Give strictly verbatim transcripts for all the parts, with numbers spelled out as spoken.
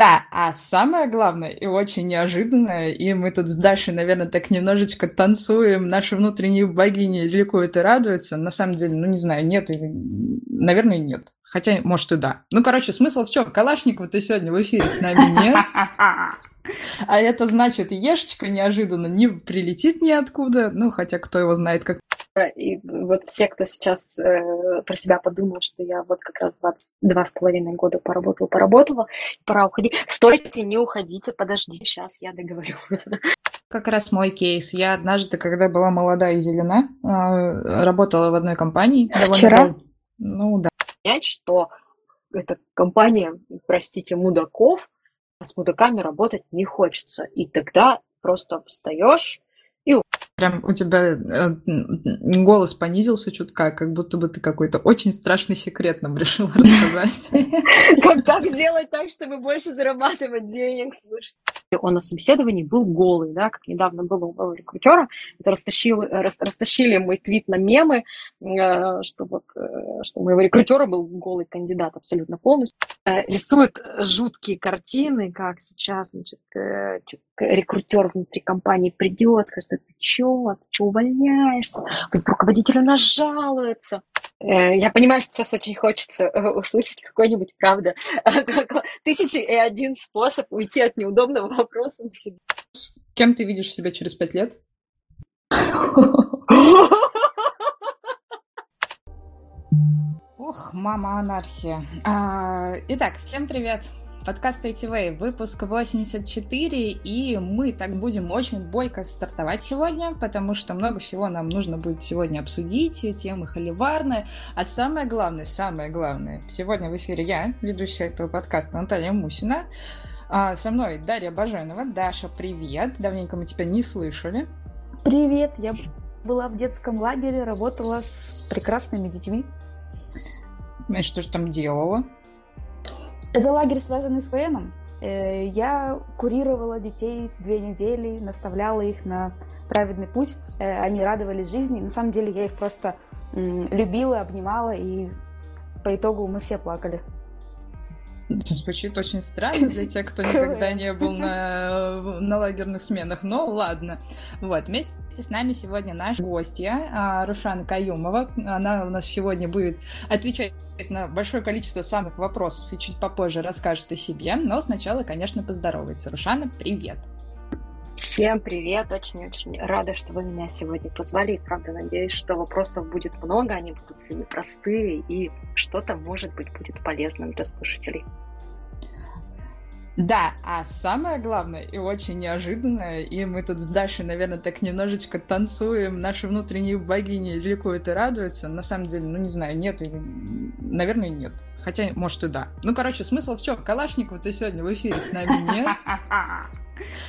Да, а самое главное и очень неожиданное, и мы тут с Дашей, наверное, так немножечко танцуем, наши внутренние богини ликуют и радуются. На самом деле, ну, не знаю, нет, или... наверное, нет. Хотя, может, и да. Ну, короче, смысл в чем? Калашникова-то сегодня в эфире с нами нет. А это значит, Ешечка неожиданно не прилетит ниоткуда. Ну, хотя, кто его знает, как... И вот все, кто сейчас э, про себя подумал, что я вот как раз два с половиной года поработала, поработала, пора уходить. Стойте, не уходите, подождите, сейчас я договорю. Как раз мой кейс. Я однажды, когда была молода и зелена, э, работала в одной компании. Вчера? Довольно... Ну, да. Понять, что эта компания, простите, мудаков, а с мудаками работать не хочется. И тогда просто встаешь. Прям у тебя голос понизился чутка, как будто бы ты какой-то очень страшный секрет нам решила рассказать. Как сделать так, чтобы больше зарабатывать денег? Он на собеседовании был голый, да, как недавно было у моего рекрутера. Это растащили, рас, растащили мой твит на мемы, э, что вот, э, что у моего рекрутера был голый кандидат абсолютно полностью. Э, рисует жуткие картины, как сейчас, значит, э, рекрутер внутри компании придет, скажет, ты чё, ты чё увольняешься? Пусть руководителю нажалуется. Я понимаю, что сейчас очень хочется услышать какой-нибудь, правда, тысячи и один способ уйти от неудобного вопроса на себя. Кем ты видишь себя через пять лет? Ох, мама анархия. Итак, всем привет. Подкаст ай ти-Way, выпуск восемьдесят четыре, и мы так будем очень бойко стартовать сегодня, потому что много всего нам нужно будет сегодня обсудить, темы холиварные, а самое главное, самое главное, сегодня в эфире я, ведущая этого подкаста Наталья Мусина, а со мной Дарья Баженова. Даша, привет, давненько мы тебя не слышали. Привет, я была в детском лагере, работала с прекрасными детьми. И что же там делала? Это лагерь, связанный с ВНом. Я курировала детей две недели, наставляла их на праведный путь. Они радовались жизни. На самом деле я их просто любила, обнимала, и по итогу мы все плакали. Звучит очень странно для тех, кто никогда не был на, на лагерных сменах, но ладно. Вот, вместе с нами сегодня наша гостья Рушана Каюмова. Она у нас сегодня будет отвечать на большое количество самых вопросов и чуть попозже расскажет о себе, но сначала, конечно, поздоровается. Рушана, привет! Всем привет! Очень-очень рада, что вы меня сегодня позвали. И правда, надеюсь, что вопросов будет много, они будут все непростые, и что-то, может быть, будет полезным для слушателей. Да, а самое главное и очень неожиданное, и мы тут с Дашей, наверное, так немножечко танцуем, наши внутренние богини ликуют и радуются. На самом деле, ну, не знаю, нет, или... наверное, нет. Хотя, может, и да. Ну, короче, смысл в чем? Калашникова-то сегодня в эфире с нами нет.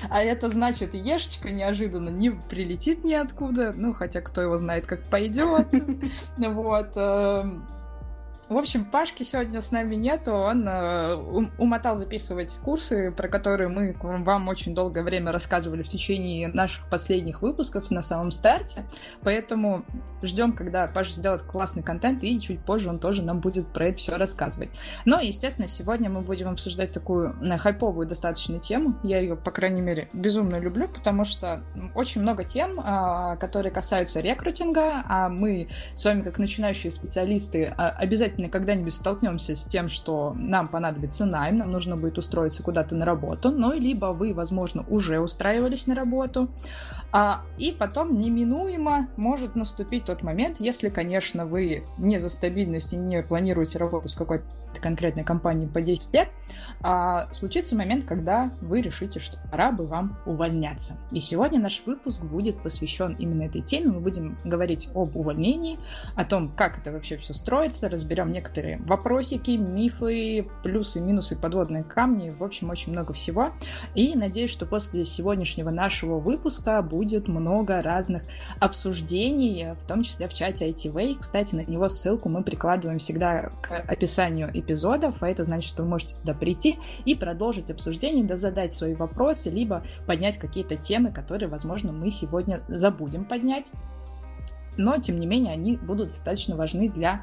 А это значит, Ешечка неожиданно не прилетит ниоткуда. Ну, хотя кто его знает, как пойдет. Вот. В общем, Пашки сегодня с нами нету. Он умотал записывать курсы, про которые мы вам очень долгое время рассказывали в течение наших последних выпусков на самом старте. Поэтому ждем, когда Паша сделает классный контент, и чуть позже он тоже нам будет про это все рассказывать. Но, естественно, сегодня мы будем обсуждать такую хайповую достаточно тему. Я ее, по крайней мере, безумно люблю, потому что очень много тем, которые касаются рекрутинга, а мы с вами, как начинающие специалисты, обязательно когда-нибудь столкнемся с тем, что нам понадобится найм, нам нужно будет устроиться куда-то на работу, ну, либо вы, возможно, уже устраивались на работу, а, и потом неминуемо может наступить тот момент, если, конечно, вы не за стабильность и не планируете работать в какой-то конкретной компании по десять лет, а, случится момент, когда вы решите, что пора бы вам увольняться. И сегодня наш выпуск будет посвящен именно этой теме, мы будем говорить об увольнении, о том, как это вообще все строится, разберем некоторые вопросики, мифы, плюсы, минусы, подводные камни. В общем, очень много всего. И надеюсь, что после сегодняшнего нашего выпуска будет много разных обсуждений, в том числе в чате ай ти-Way. Кстати, на него ссылку мы прикладываем всегда к описанию эпизодов, а это значит, что вы можете туда прийти и продолжить обсуждение, да задать свои вопросы, либо поднять какие-то темы, которые, возможно, мы сегодня забудем поднять. Но, тем не менее, они будут достаточно важны для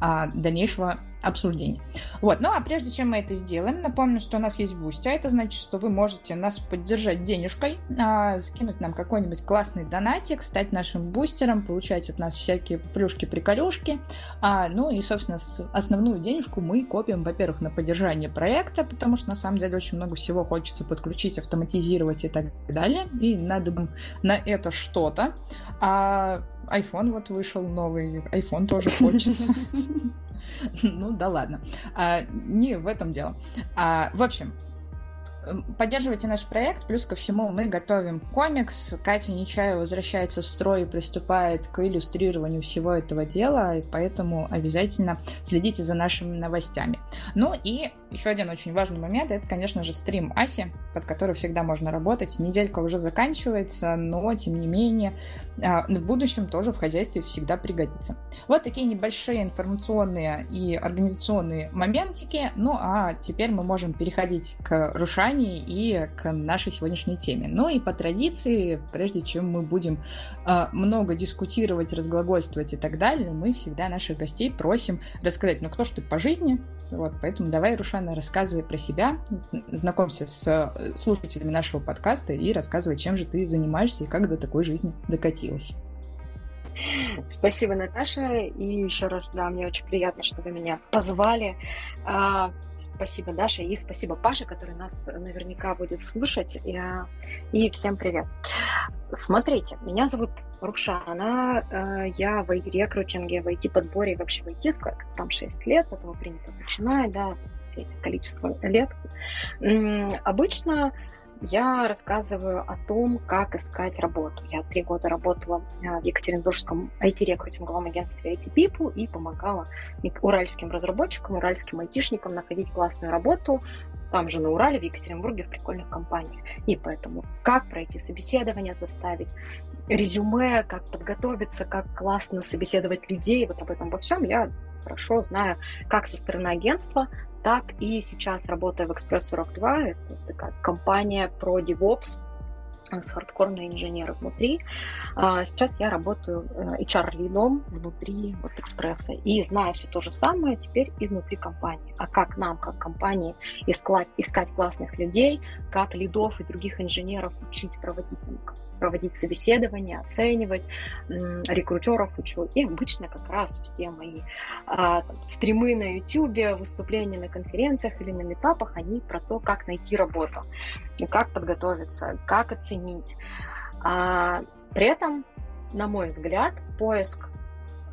а, дальнейшего обсуждения. Вот. Ну а прежде чем мы это сделаем, напомню, что у нас есть Boosty. Это значит, что вы можете нас поддержать денежкой, а, скинуть нам какой-нибудь классный донатик, стать нашим бустером, получать от нас всякие плюшки-приколюшки. А, ну и, собственно, основную денежку мы копим, во-первых, на поддержание проекта, потому что на самом деле очень много всего хочется подключить, автоматизировать и так далее. И надо бы на это что-то. А iPhone вот вышел новый, iPhone тоже хочется. Ну да ладно, а, не в этом дело. А, в общем, поддерживайте наш проект, плюс ко всему мы готовим комикс. Катя Нечаева возвращается в строй и приступает к иллюстрированию всего этого дела, и поэтому обязательно следите за нашими новостями. Ну и еще один очень важный момент, это, конечно же, стрим Аси, под который всегда можно работать. Неделька уже заканчивается, но, тем не менее, в будущем тоже в хозяйстве всегда пригодится. Вот такие небольшие информационные и организационные моментики. Ну а теперь мы можем переходить к Рушане и к нашей сегодняшней теме. Ну и по традиции, прежде чем мы будем э, много дискутировать, разглагольствовать и так далее, мы всегда наших гостей просим рассказать, ну кто ж ты по жизни? Вот, поэтому давай, Рушана, рассказывай про себя, знакомься с слушателями нашего подкаста и рассказывай, чем же ты занимаешься и как до такой жизни докатилась. Спасибо, Наташа, и еще раз, да, мне очень приятно, что вы меня позвали. Спасибо, Даша, и спасибо, Паша, который нас наверняка будет слушать, и всем привет. Смотрите, меня зовут Рушана, я в рекрутинге, в ай ти-подборе, вообще в ай ти, сколько там, шесть лет, с этого принято начинать, да, все эти количество лет. Обычно я рассказываю о том, как искать работу. Я три года работала в екатеринбургском ай ти-рекрутинговом агентстве ай ти People и помогала уральским разработчикам, уральским айтишникам находить классную работу там же на Урале, в Екатеринбурге, в прикольных компаниях. И поэтому, как пройти собеседование, составить резюме, как подготовиться, как классно собеседовать людей, вот об этом обо всем я хорошо знаю, как со стороны агентства, так и сейчас работаю в экспресс сорок два, это такая компания про DevOps с хардкорной инженером внутри. Сейчас я работаю эйч ар-лидом внутри вот экспресса и знаю все то же самое теперь изнутри компании. А как нам, как компании, искать, искать классных людей, как лидов и других инженеров учить проводить проводить собеседования, оценивать, рекрутеров учу. И обычно как раз все мои а, там, стримы на YouTube, выступления на конференциях или на митапах, они про то, как найти работу, как подготовиться, как оценить. А, при этом, на мой взгляд, поиск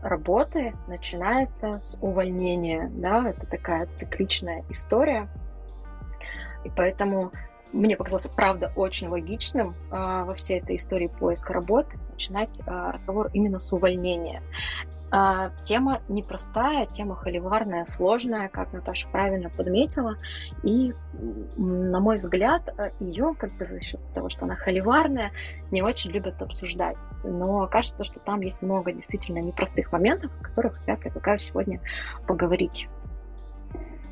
работы начинается с увольнения. Да? Это такая цикличная история. И поэтому мне показалось, правда, очень логичным э, во всей этой истории поиска работы начинать э, разговор именно с увольнения. Э, тема непростая, тема холиварная, сложная, как Наташа правильно подметила. И, на мой взгляд, ее, как бы за счет того, что она холиварная, не очень любят обсуждать. Но кажется, что там есть много действительно непростых моментов, о которых я предлагаю сегодня поговорить.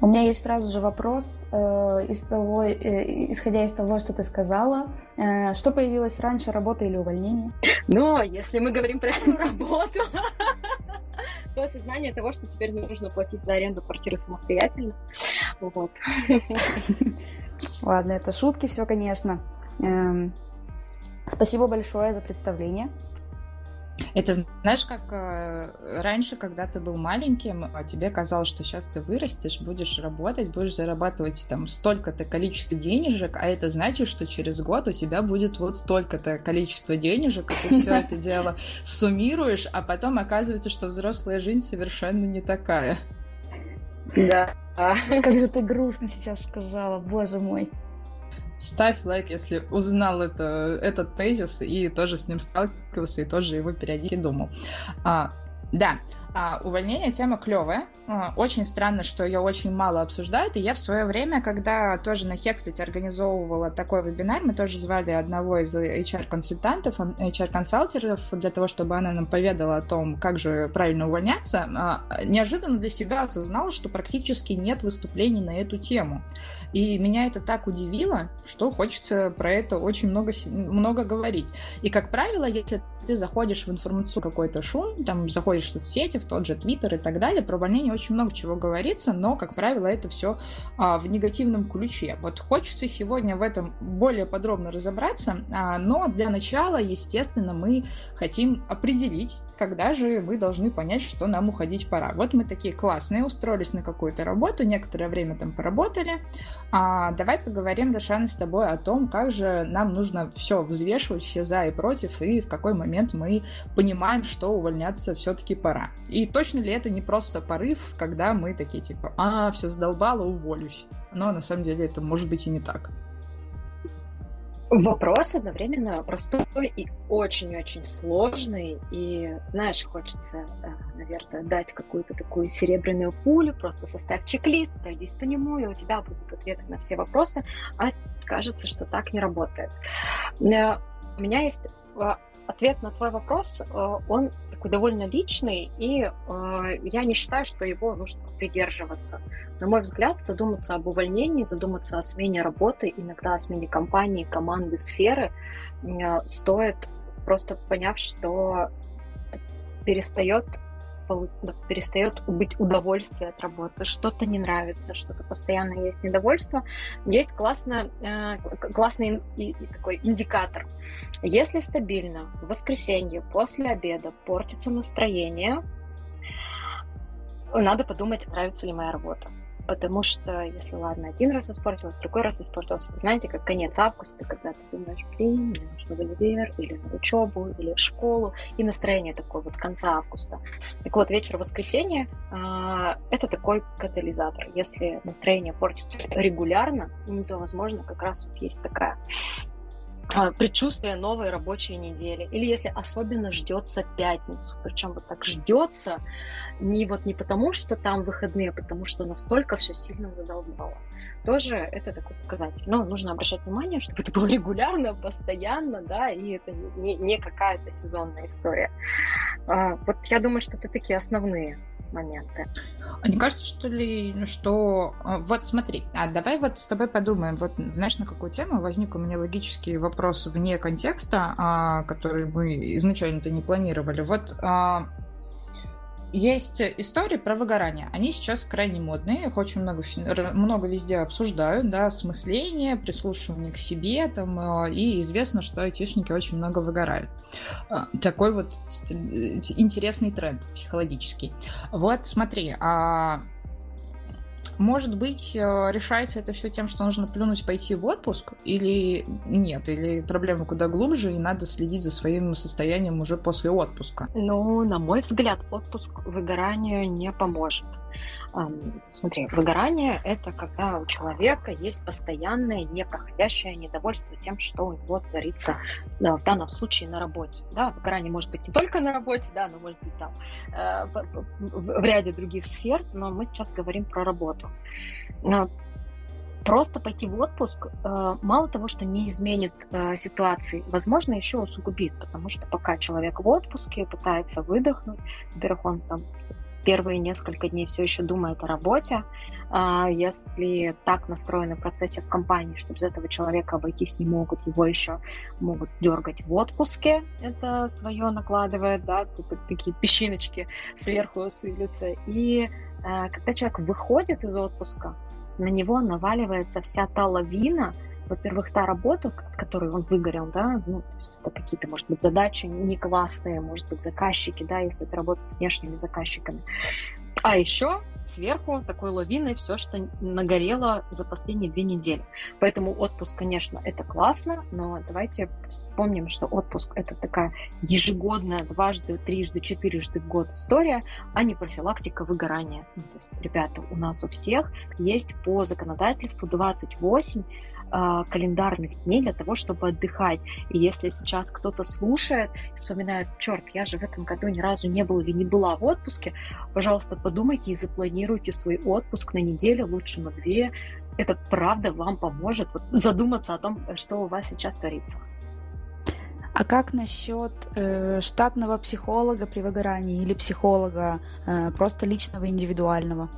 У меня есть сразу же вопрос, э, из того, э, исходя из того, что ты сказала, э, что появилось раньше, работа или увольнение? Но если мы говорим про эту работу, то осознание того, что теперь не нужно платить за аренду квартиры самостоятельно. Вот. Ладно, это шутки, все, конечно. Эм, спасибо большое за представление. Это знаешь, как э, раньше, когда ты был маленьким, а тебе казалось, что сейчас ты вырастешь, будешь работать, будешь зарабатывать там столько-то количество денежек, а это значит, что через год у тебя будет вот столько-то количество денежек, и ты все это дело суммируешь, а потом оказывается, что взрослая жизнь совершенно не такая. Да. Как же ты грустно сейчас сказала, боже мой. Ставь лайк, если узнал это, этот тезис и тоже с ним сталкивался, и тоже его периодически думал. А, да, а, увольнение — тема клевая. А, очень странно, что ее очень мало обсуждают. И я в свое время, когда тоже на Хекслете организовывала такой вебинар, мы тоже звали одного из эйч ар-консультантов, эйч ар-консалтеров, для того, чтобы она нам поведала о том, как же правильно увольняться. А, неожиданно для себя осознала, что практически нет выступлений на эту тему. И меня это так удивило, что хочется про это очень много, много говорить. И, как правило, если ты заходишь в информационный какой-то шум, там, заходишь в соцсети, в тот же Твиттер и так далее, про увольнение очень много чего говорится, но, как правило, это все а, в негативном ключе. Вот хочется сегодня в этом более подробно разобраться, а, но для начала, естественно, мы хотим определить, когда же вы должны понять, что нам уходить пора. Вот мы такие классные, устроились на какую-то работу, некоторое время там поработали. А, давай поговорим, Рушана, с тобой о том, как же нам нужно все взвешивать, все за и против, и в какой момент мы понимаем, что увольняться все-таки пора. И точно ли это не просто порыв, когда мы такие типа «а, все задолбало, уволюсь». Но на самом деле это может быть и не так. Вопрос одновременно простой и очень-очень сложный, и, знаешь, хочется, наверное, дать какую-то такую серебряную пулю, просто составь чек-лист, пройдись по нему, и у тебя будут ответы на все вопросы, а кажется, что так не работает. У меня есть ответ на твой вопрос, он такой довольно личный, и я не считаю, что его нужно придерживаться. На мой взгляд, задуматься об увольнении, задуматься о смене работы, иногда о смене компании, команды, сферы, стоит просто поняв, что перестает, перестает быть удовольствие от работы, что-то не нравится, что-то постоянно есть недовольство. Есть классно, классный такой индикатор. Если стабильно в воскресенье после обеда портится настроение, надо подумать, нравится ли моя работа. Потому что, если, ладно, один раз испортилось, другой раз испортилось, знаете, как конец августа, когда ты думаешь, блин, мне нужно в универ, или на учебу, или в школу, и настроение такое вот конца августа. Так вот, вечер воскресенья – это такой катализатор. Если настроение портится регулярно, то, возможно, как раз вот есть такая предчувствие новой рабочей недели. Или если особенно ждется пятницу. Причем вот так ждется не вот не потому, что там выходные, а потому что настолько все сильно задолбало. Тоже это такой показатель. Но нужно обращать внимание, чтобы это было регулярно, постоянно, да, и это не, не какая-то сезонная история. А, вот я думаю, что это такие основные моменты. Не кажется, что ли, что... Вот смотри, а давай вот с тобой подумаем, вот знаешь, на какую тему возник у меня логический вопрос вне контекста, а, который мы изначально-то не планировали. Вот... А... Есть истории про выгорание. Они сейчас крайне модные, их очень много, много везде обсуждают, да, осмысление, прислушивание к себе, там, и известно, что айтишники очень много выгорают. Такой вот интересный тренд психологический. Вот, смотри, а... Может быть, решается это все тем, что нужно плюнуть, пойти в отпуск, или нет, или проблема куда глубже, и надо следить за своим состоянием уже после отпуска? Ну, на мой взгляд, отпуск выгоранию не поможет. Смотри, выгорание – это когда у человека есть постоянное непроходящее недовольство тем, что у него творится, да, в данном случае на работе. Да, выгорание может быть не только на работе, да, но может быть там э, в, в ряде других сфер, но мы сейчас говорим про работу. Но просто пойти в отпуск э, мало того, что не изменит э, ситуации, возможно, еще усугубит, потому что пока человек в отпуске пытается выдохнуть, во-первых, он там первые несколько дней все еще думает о работе. Если так настроены процессы в компании, что без этого человека обойтись не могут, его еще могут дергать в отпуске, это свое накладывает, да, такие песчиночки сверху сыплются. И когда человек выходит из отпуска, на него наваливается вся та лавина, во-первых, та работа, от которой он выгорел, да, ну, то есть это какие-то, может быть, задачи не классные, может быть, заказчики, да, если это работа с внешними заказчиками. А еще сверху такой лавиной все, что нагорело за последние две недели. Поэтому отпуск, конечно, это классно, но давайте вспомним, что отпуск – это такая ежегодная, дважды, трижды, четырежды в год история, а не профилактика выгорания. Ну, то есть, ребята, у нас у всех есть по законодательству двадцать восемь календарных дней для того, чтобы отдыхать. И если сейчас кто-то слушает и вспоминает, черт, я же в этом году ни разу не был или не была в отпуске, пожалуйста, подумайте и запланируйте свой отпуск на неделю, лучше на две. Это правда вам поможет задуматься о том, что у вас сейчас творится. А как насчет э, штатного психолога при выгорании или психолога э, просто личного, индивидуального?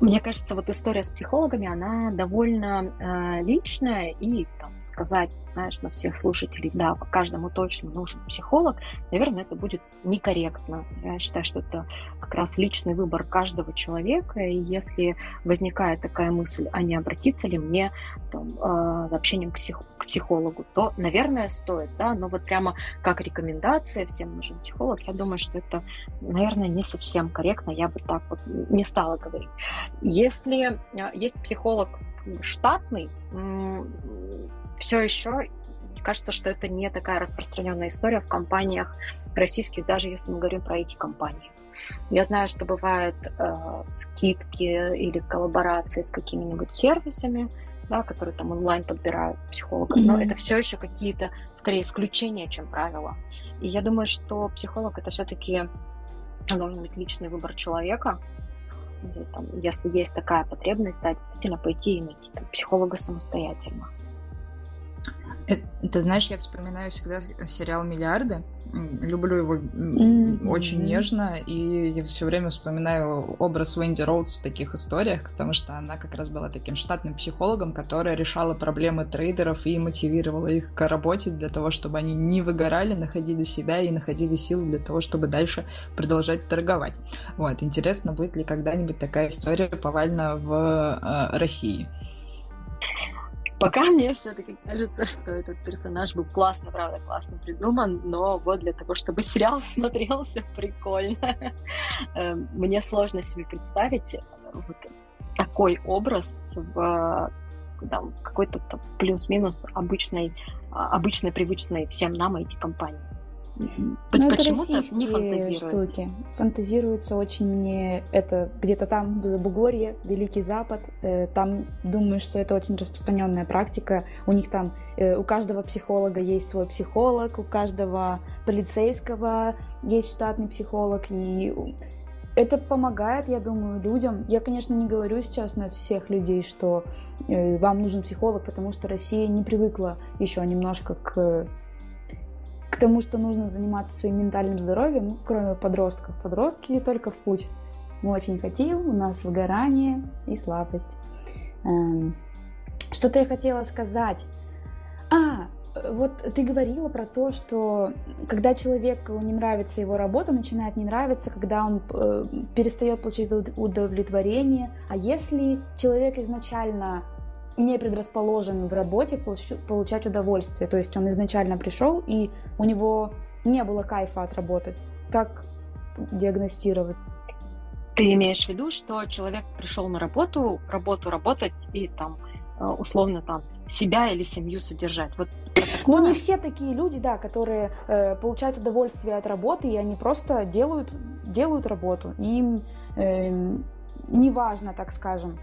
Мне кажется, вот история с психологами, она довольно э, личная, и там, сказать, знаешь, на всех слушателей, да, каждому точно нужен психолог, наверное, это будет некорректно. Я считаю, что это как раз личный выбор каждого человека, и если возникает такая мысль, а не обратиться ли мне там, э, за общением к, псих... к психологу, то, наверное, стоит, да, но вот прямо как рекомендация, всем нужен психолог, я думаю, что это, наверное, не совсем корректно, я бы так вот не стала говорить. Если есть психолог штатный, все еще кажется, что это не такая распространенная история в компаниях российских, даже если мы говорим про ай ти-компании. Я знаю, что бывают э, скидки или коллаборации с какими-нибудь сервисами, да, которые там онлайн подбирают психологов, mm-hmm. но это все еще какие-то, скорее, исключения, чем правила. И я думаю, что психолог — это все-таки должен быть личный выбор человека. Или, там, если есть такая потребность, да, действительно пойти и найти там, психолога самостоятельно. Ты знаешь, я вспоминаю всегда сериал «Миллиарды». Люблю его mm-hmm. очень нежно, и я все время вспоминаю образ Венди Роудс в таких историях, потому что она как раз была таким штатным психологом, которая решала проблемы трейдеров и мотивировала их к работе для того, чтобы они не выгорали, находили себя и находили силы для того, чтобы дальше продолжать торговать. Вот. Интересно, будет ли когда-нибудь такая история повально в э, России? Пока мне все-таки кажется, что этот персонаж был классно, правда, классно придуман, но вот для того, чтобы сериал смотрелся прикольно. Мне сложно себе представить вот такой образ в да, какой-то там плюс-минус обычной, обычной, привычной всем нам ай ти-компании. Ну, почему-то не фантазируют. Штуки. Фантазируется очень мне это где-то там, в Забугорье, Великий Запад. Э, там, думаю, что это очень распространенная практика. У них там, э, у каждого психолога есть свой психолог, у каждого полицейского есть штатный психолог. И это помогает, я думаю, людям. Я, конечно, не говорю сейчас на всех людей, что э, вам нужен психолог, потому что Россия не привыкла еще немножко к... к тому, что нужно заниматься своим ментальным здоровьем, ну, кроме подростков. Подростки только в путь. Мы очень хотим, у нас выгорание и слабость. Эм, что-то я хотела сказать. А, вот ты говорила про то, что когда человеку не нравится его работа, начинает не нравиться, когда он э, перестает получать удовлетворение. А если человек изначально... не предрасположен в работе получать удовольствие. То есть он изначально пришел, и у него не было кайфа от работы. Как диагностировать? Ты имеешь в виду, что человек пришел на работу, работу работать и там условно там себя или семью содержать. Вот. Но не все такие люди, да, которые э, получают удовольствие от работы, и они просто делают, делают работу. Им э, не важно, так скажем,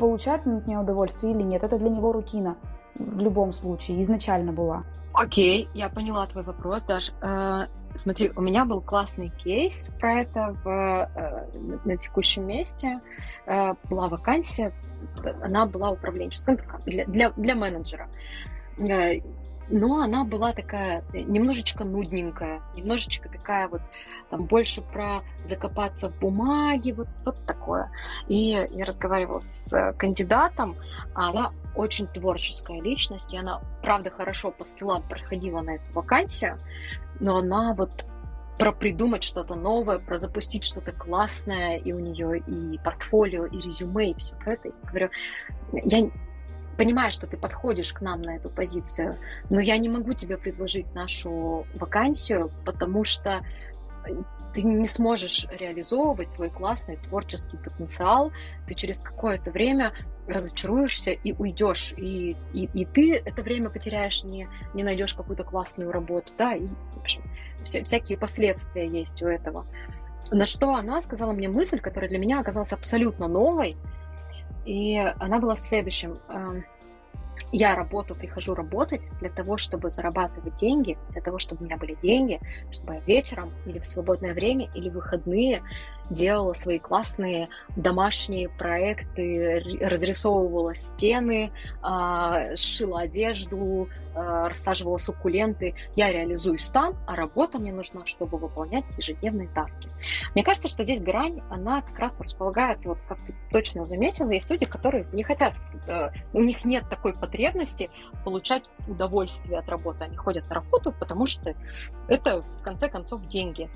получать от нее удовольствие или нет. Это для него рутина в любом случае, изначально была. Окей, я поняла твой вопрос, Даш. Э, смотри, у меня был классный кейс про это в, э, на текущем месте. Э, была вакансия, она была управленческая, для, для, для менеджера. Э, но она была такая немножечко нудненькая, немножечко такая вот, там, больше про закопаться в бумаге, вот, вот такое. И я разговаривала с кандидатом, а она очень творческая личность, и она, правда, хорошо по скиллам проходила на эту вакансию, но она вот про придумать что-то новое, про запустить что-то классное, и у нее и портфолио, и резюме, и все про это. Я говорю, я... понимаю, что ты подходишь к нам на эту позицию, но я не могу тебе предложить нашу вакансию, потому что ты не сможешь реализовывать свой классный творческий потенциал, ты через какое-то время разочаруешься и уйдешь, и, и, и ты это время потеряешь, не, не найдешь какую-то классную работу, да, и в общем, вся, всякие последствия есть у этого. На что она сказала мне мысль, которая для меня оказалась абсолютно новой, и она была в следующем. я работу прихожу работать для того, чтобы зарабатывать деньги, для того, чтобы у меня были деньги, чтобы я вечером или в свободное время, или в выходные делала свои классные домашние проекты, разрисовывала стены, шила одежду, рассаживала суккуленты. Я реализую стан, а работа мне нужна, чтобы выполнять ежедневные таски. Мне кажется, что здесь грань, она как раз располагается, вот как ты точно заметила, есть люди, которые не хотят, у них нет такой потребности, потребности получать удовольствие от работы. Они ходят на работу, потому что это, в конце концов, деньги.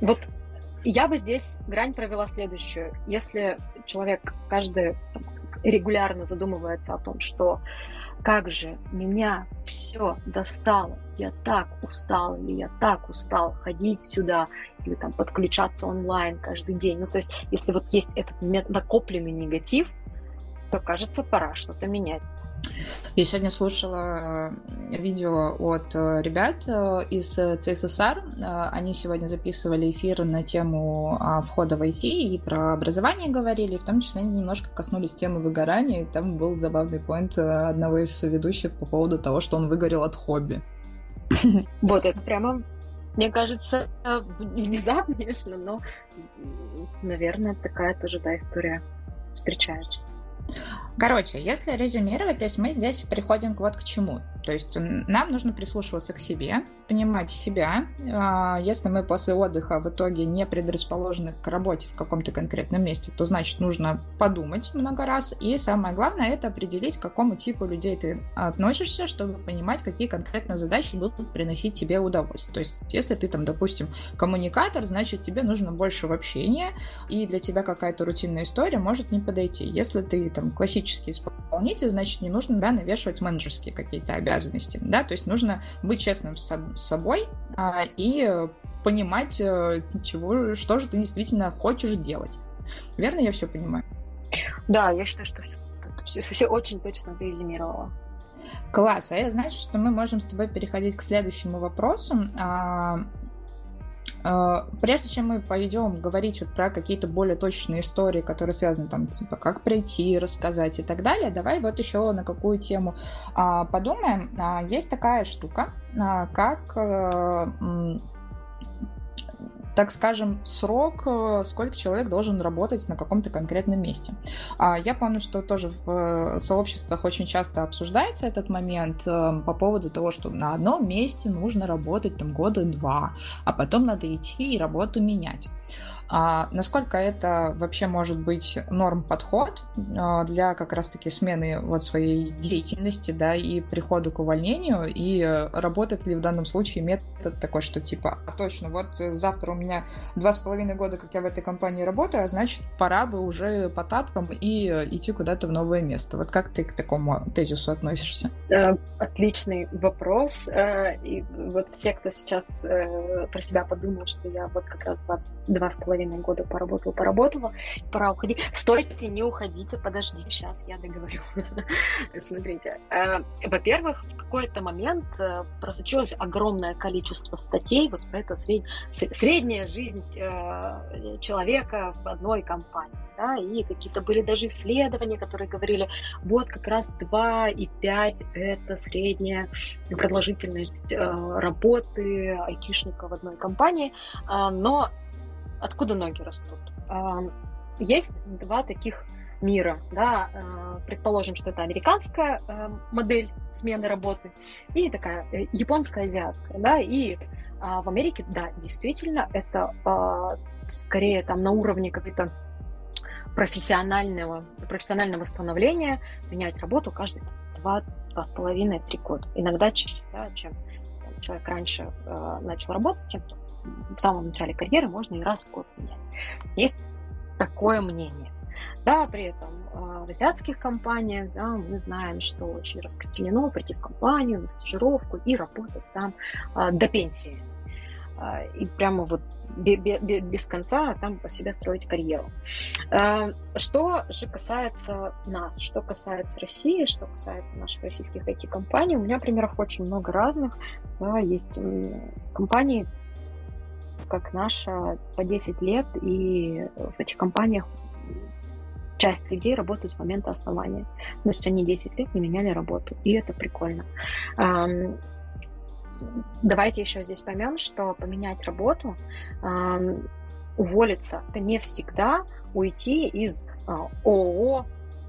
Вот я бы здесь грань провела следующую. Если человек каждый регулярно задумывается о том, что как же меня все достало, я так устала, или я так устал ходить сюда, или там подключаться онлайн каждый день. Ну, то есть, если вот есть этот накопленный негатив, то, кажется, пора что-то менять. Я сегодня слушала видео от ребят из ЦССР. Они сегодня записывали эфир на тему входа в ай ти и про образование говорили, и в том числе они немножко коснулись темы выгорания, и там был забавный поинт одного из ведущих по поводу того, что он выгорел от хобби. Вот это прямо, мне кажется, внезапно, конечно, но, наверное, такая тоже, да, история встречается. Короче, если резюмировать, то есть мы здесь приходим вот к чему. То есть нам нужно прислушиваться к себе, понимать себя. Если мы после отдыха в итоге не предрасположены к работе в каком-то конкретном месте, то значит нужно подумать много раз. И самое главное — это определить, к какому типу людей ты относишься, чтобы понимать, какие конкретно задачи будут приносить тебе удовольствие. То есть если ты там, допустим, коммуникатор, значит тебе нужно больше в общении, и для тебя какая-то рутинная история может не подойти. Если ты там классический исполнитель, значит не нужно, да, навешивать менеджерские какие-то обязанности. Обязанности, да, то есть нужно быть честным с собой а, и понимать, чего, что же ты действительно хочешь делать. Верно, я все понимаю? Да, я считаю, что все, все очень точно ты резюмировала. Класс, а это значит, что мы можем с тобой переходить к следующему вопросу. А, а, прежде чем мы пойдем говорить вот про какие-то более точные истории, которые связаны там, типа, как прийти, рассказать и так далее, давай вот еще на какую тему а, подумаем. А, есть такая штука, а, как, а, м, так скажем, срок, сколько человек должен работать на каком-то конкретном месте. А, я помню, что тоже в сообществах очень часто обсуждается этот момент а, по поводу того, что на одном месте нужно работать там года два, а потом надо идти и работу менять. А насколько это вообще может быть норм-подход для как раз-таки смены вот своей деятельности, да, и прихода к увольнению, и работает ли в данном случае метод такой, что типа, а точно, вот завтра у меня два с половиной года, как я в этой компании работаю, а значит, пора бы уже по тапкам и идти куда-то в новое место. Вот как ты к такому тезису относишься? Отличный вопрос. И вот все, кто сейчас про себя подумал, что я вот как раз два с половиной года поработала, поработала, пора уходить. Стойте, не уходите, подождите, сейчас я договорю. Смотрите, во-первых, в какой-то момент просочилось огромное количество статей вот про это сред... средняя жизнь человека в одной компании, да, и какие-то были даже исследования, которые говорили, вот как раз два и пять это средняя продолжительность работы айтишника в одной компании, но откуда ноги растут? Есть два таких мира, да, предположим, что это американская модель смены работы и такая японская, азиатская, да, и в Америке, да, действительно, это скорее там на уровне какой-то профессионального, профессионального становления менять работу каждые два, два с половиной, три года. Иногда чаще, да, чем человек раньше начал работать, чем в самом начале карьеры можно и раз в год менять. Есть такое мнение. Да, при этом в азиатских компаниях, да, мы знаем, что очень распространено прийти в компанию на стажировку и работать там до пенсии. И прямо вот без конца там по себе строить карьеру. Что же касается нас, что касается России, что касается наших российских ай ти-компаний, у меня примеров очень много разных. Да, есть компании, как наша, по десять лет, и в этих компаниях часть людей работают с момента основания. То есть они десять лет не меняли работу, и это прикольно. Давайте еще здесь поймем, что поменять работу, уволиться, это не всегда уйти из ООО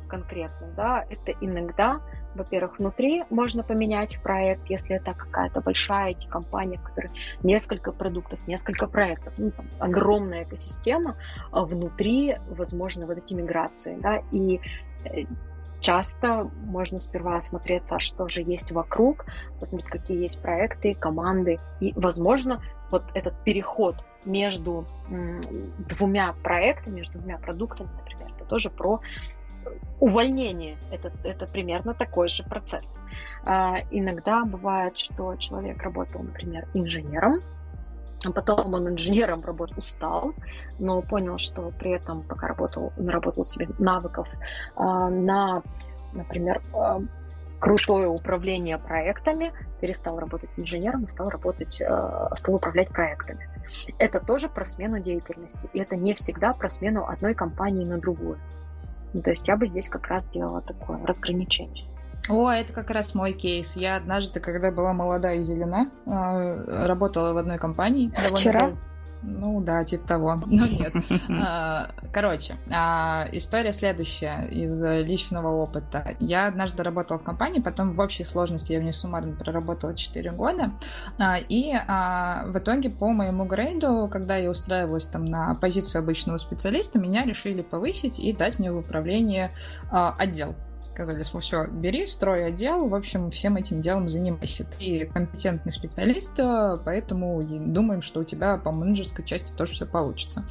конкретно, да, это иногда, во-первых, внутри можно поменять проект, если это какая-то большая компания, в которой несколько продуктов, несколько проектов, ну, там, огромная экосистема, а внутри возможны вот эти миграции, да, и часто можно сперва осмотреться, что же есть вокруг, посмотреть, какие есть проекты, команды, и, возможно, вот этот переход между м, двумя проектами, между двумя продуктами, например, это тоже про увольнение, это, это примерно такой же процесс. А, иногда бывает, что человек работал, например, инженером, а потом он инженером работал, устал, но понял, что при этом, пока работал, наработал себе навыков а, на, например, а, крутое управление проектами, перестал работать инженером и стал работать, а, стал управлять проектами. Это тоже про смену деятельности, и это не всегда про смену одной компании на другую. Ну, то есть я бы здесь как раз делала такое разграничение. О, это как раз мой кейс. Я однажды, когда была молода и зелена, работала в одной компании. Вчера? Довольно... Ну да, типа того. Ну нет. Короче, история следующая из личного опыта. Я однажды работала в компании, потом в общей сложности я в ней суммарно проработала четыре года. И в итоге по моему грейду, когда я устраивалась там на позицию обычного специалиста, меня решили повысить и дать мне в управление отдел. Сказали, что все, бери, строй отдел, в общем, всем этим делом занимайся. Ты компетентный специалист, поэтому думаем, что у тебя по менеджерской части тоже все получится.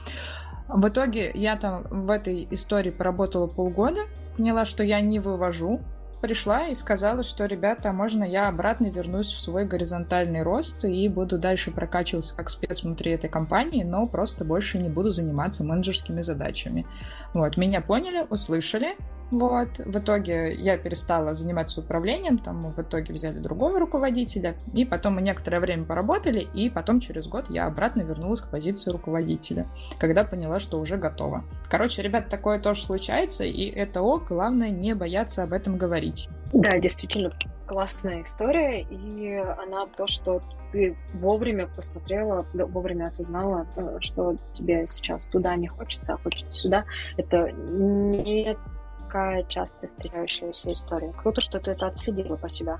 В итоге я там в этой истории поработала полгода, поняла, что я не вывожу, пришла и сказала, что, ребята, можно я обратно вернусь в свой горизонтальный рост и буду дальше прокачиваться как спец внутри этой компании, но просто больше не буду заниматься менеджерскими задачами. Вот, меня поняли, услышали. Вот, в итоге я перестала заниматься управлением, там мы в итоге взяли другого руководителя, и потом мы некоторое время поработали, и потом через год я обратно вернулась к позиции руководителя, когда поняла, что уже готова. Короче, ребят, такое тоже случается, и это ок, главное не бояться об этом говорить. Да, действительно классная история, и она то, что ты вовремя посмотрела, вовремя осознала, что тебе сейчас туда не хочется, а хочется сюда, это не... такая часто встречающаяся история. Круто, что ты это отследила по себя.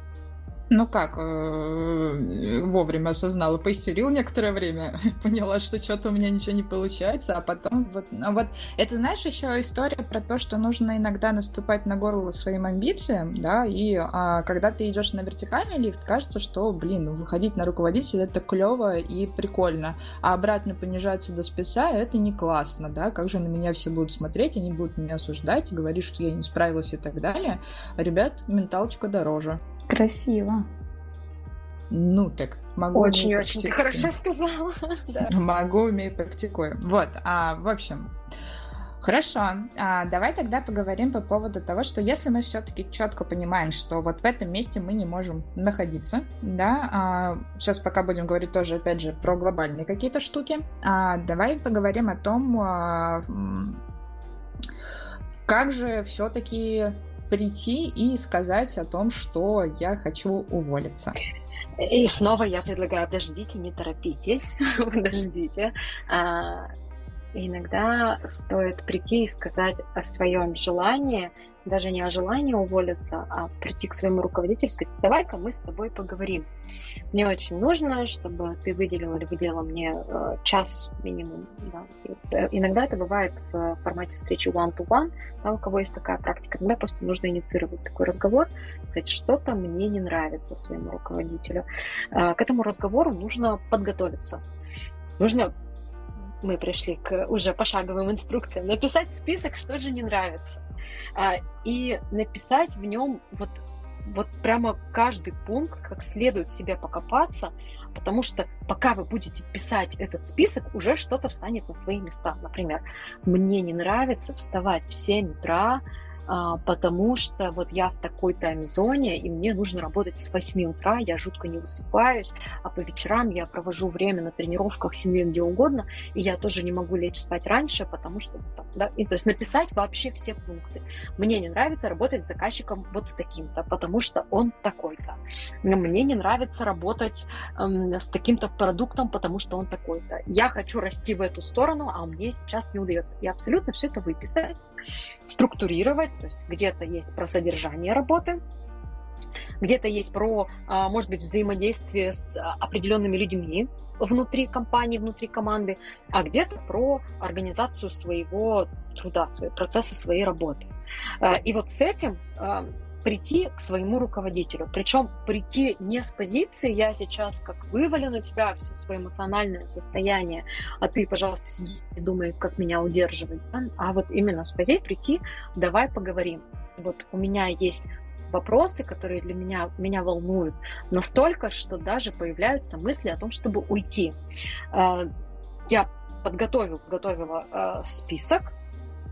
Ну как, вовремя осознала, поистерил некоторое время, поняла, что что-то у меня ничего не получается, а потом вот, вот... Это, знаешь, еще история про то, что нужно иногда наступать на горло своим амбициям, да, и а, когда ты идешь на вертикальный лифт, кажется, что, блин, выходить на руководителя — это клево и прикольно, а обратно понижаться до спеца — это не классно, да, как же на меня все будут смотреть, они будут меня осуждать, говорить, что я не справилась и так далее. Ребят, менталочка дороже. Красиво. Ну так, могу... Очень-очень очень хорошо сказала. Да. Могу, умею, практикую. Вот, а, в общем... Хорошо, а, давай тогда поговорим по поводу того, что если мы все-таки четко понимаем, что вот в этом месте мы не можем находиться, да, а, сейчас пока будем говорить тоже, опять же, про глобальные какие-то штуки, а, давай поговорим о том, а, как же все-таки... прийти и сказать о том, что я хочу уволиться. И снова я предлагаю, подождите, не торопитесь, подождите. А, иногда стоит прийти и сказать о своем желании, даже не о желании уволиться, а прийти к своему руководителю и сказать, давай-ка мы с тобой поговорим. Мне очень нужно, чтобы ты выделила или выделила мне э, час минимум. Да. Это, иногда это бывает в формате встречи one-to-one, да, у кого есть такая практика. Иногда просто нужно инициировать такой разговор, сказать, что-то мне не нравится своему руководителю. Э, к этому разговору нужно подготовиться. Нужно... Мы пришли к уже пошаговым инструкциям. Написать список, что же не нравится. И написать в нем вот, вот прямо каждый пункт, как следует в себе покопаться, потому что пока вы будете писать этот список, уже что-то встанет на свои места. Например, мне не нравится вставать в семь утра потому что вот я в такой таймзоне, и мне нужно работать с восьми утра, я жутко не высыпаюсь, а по вечерам я провожу время на тренировках, семье, где угодно, и я тоже не могу лечь спать раньше, потому что, да, и, то есть написать вообще все пункты. Мне не нравится работать с заказчиком вот с таким-то, потому что он такой-то. Мне не нравится работать эм, с таким-то продуктом, потому что он такой-то. Я хочу расти в эту сторону, а мне сейчас не удается. И абсолютно все это выписать, структурировать, то есть где-то есть про содержание работы, где-то есть про, может быть, взаимодействие с определенными людьми внутри компании, внутри команды, а где-то про организацию своего труда, своего процесса, своей работы. И вот с этим прийти к своему руководителю. Причем прийти не с позиции «я сейчас как вывалю на тебя все свое эмоциональное состояние, а ты, пожалуйста, сиди и думай, как меня удерживать», да? А вот именно с позиции прийти «давай поговорим. Вот у меня есть вопросы, которые для меня, меня волнуют настолько, что даже появляются мысли о том, чтобы уйти. Я подготовил, подготовила список,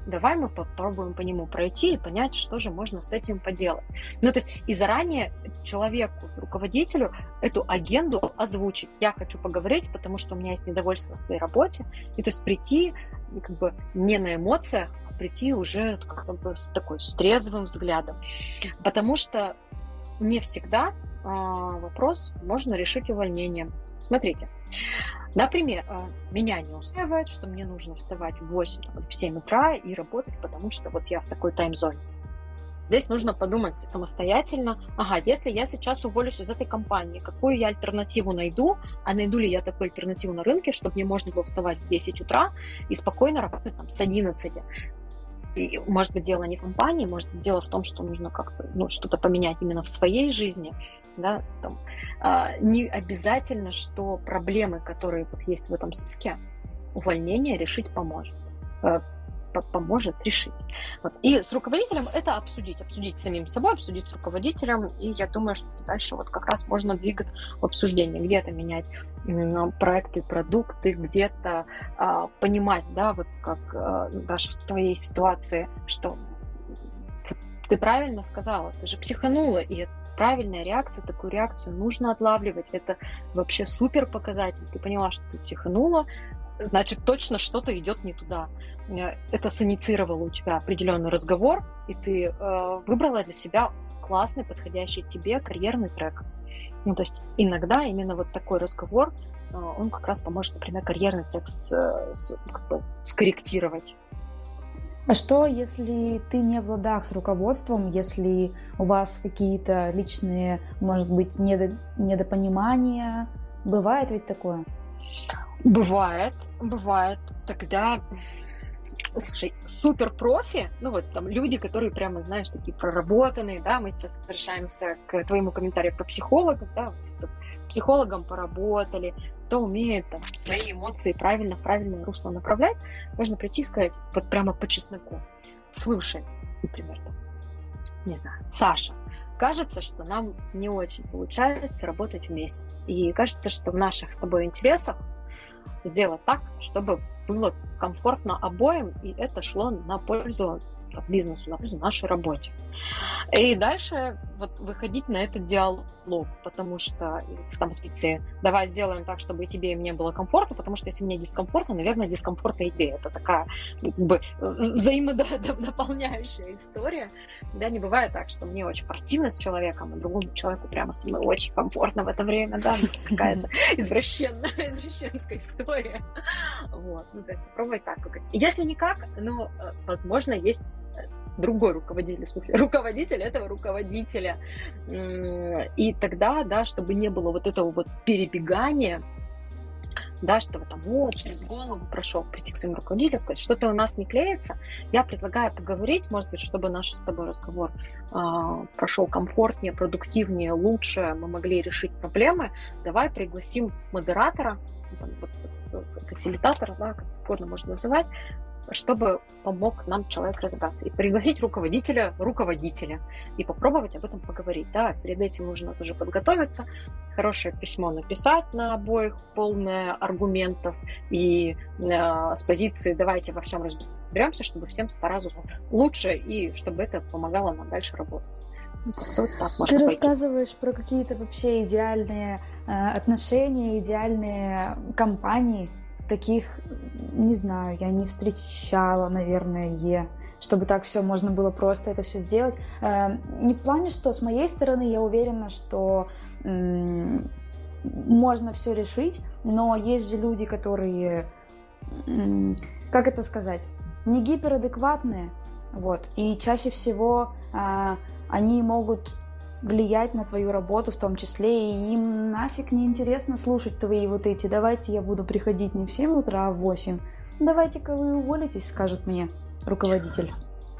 давай мы попробуем по нему пройти и понять, что же можно с этим поделать». Ну, то есть и заранее человеку, руководителю, эту агенду озвучить. Я хочу поговорить, потому что у меня есть недовольство в своей работе. И то есть прийти как бы не на эмоциях, а прийти уже как бы с такой, с трезвым взглядом. Потому что не всегда а, вопрос можно решить увольнением. Смотрите. Например, меня не устраивает, что мне нужно вставать в восемь, в семь утра и работать, потому что вот я в такой таймзоне. Здесь нужно подумать самостоятельно, ага, если я сейчас уволюсь из этой компании, какую я альтернативу найду, а найду ли я такую альтернативу на рынке, чтобы мне можно было вставать в десять утра и спокойно работать там с одиннадцати. И, может быть, дело не в компании, может быть, дело в том, что нужно как-то, ну, что-то поменять именно в своей жизни, да, там, а, не обязательно, что проблемы, которые вот есть в этом списке, увольнение решить поможет, а, поможет решить. Вот. И с руководителем это обсудить, обсудить с самим собой, обсудить с руководителем, и я думаю, что дальше вот как раз можно двигать в обсуждение, где-то менять проекты, продукты, где-то а, понимать, да, вот как а, даже в твоей ситуации, что ты правильно сказала, ты же психанула, и это правильная реакция, такую реакцию нужно отлавливать, это вообще супер показатель, ты поняла, что ты психанула, значит, точно что-то идет не туда. Это синициировало у тебя определенный разговор, и ты э, выбрала для себя классный, подходящий тебе карьерный трек. Ну, то есть иногда именно вот такой разговор, э, он как раз поможет, например, карьерный трек с, с, как бы скорректировать. А что, если ты не в ладах с руководством, если у вас какие-то личные, может быть, недо, недопонимания? Бывает ведь такое? Бывает, бывает. Тогда, слушай, суперпрофи, ну вот там люди, которые прямо, знаешь, такие проработанные, да, мы сейчас возвращаемся к твоему комментарию про психологов, да, вот, психологом поработали, кто умеет там, свои эмоции правильно в правильное русло направлять, можно прийти и сказать вот прямо по чесноку. Слушай, например, там, не знаю, Саша, кажется, что нам не очень получается работать вместе. И кажется, что в наших с тобой интересах сделать так, чтобы было комфортно обоим, и это шло на пользу бизнесу, на пользу нашей работе. И дальше вот выходить на этот диалог, потому что там спецы, давай сделаем так, чтобы и тебе, и мне было комфортно, потому что если мне дискомфортно, наверное, дискомфортно и тебе. Это такая как бы взаимодополняющая история. Да, не бывает так, что мне очень противно с человеком, а другому человеку прямо со мной очень комфортно в это время, да, какая-то извращенная, извращенская история. Вот, ну, то есть попробуй так. Если никак, но, возможно, есть другой руководитель, в смысле, руководитель этого руководителя. И тогда, да, чтобы не было вот этого вот перебегания, да, что там вот через голову прошел, прийти к своему руководителю, сказать, что-то у нас не клеится, я предлагаю поговорить, может быть, чтобы наш с тобой разговор э, прошел комфортнее, продуктивнее, лучше, мы могли решить проблемы, давай пригласим модератора, там, вот, фасилитатора, да, как угодно можно называть, чтобы помог нам человек разобраться. И пригласить руководителя, руководителя, и попробовать об этом поговорить. Да, перед этим нужно тоже подготовиться, хорошее письмо написать на обоих, полное аргументов, и э, с позиции «давайте во всем разберемся», чтобы всем сразу лучше, и чтобы это помогало нам дальше работать. Вот так можно Ты пойти. Рассказываешь про какие-то вообще идеальные э, отношения, идеальные компании. Таких, не знаю, я не встречала, наверное, чтобы так все можно было просто это все сделать. Не в плане, что с моей стороны я уверена, что можно все решить, но есть же люди, которые, как это сказать, не гиперадекватные, вот, и чаще всего они могут влиять на твою работу в том числе, и им нафиг не интересно слушать твои вот эти «давайте я буду приходить не в семь утра, а в восемь, давайте-ка вы уволитесь», скажет мне руководитель.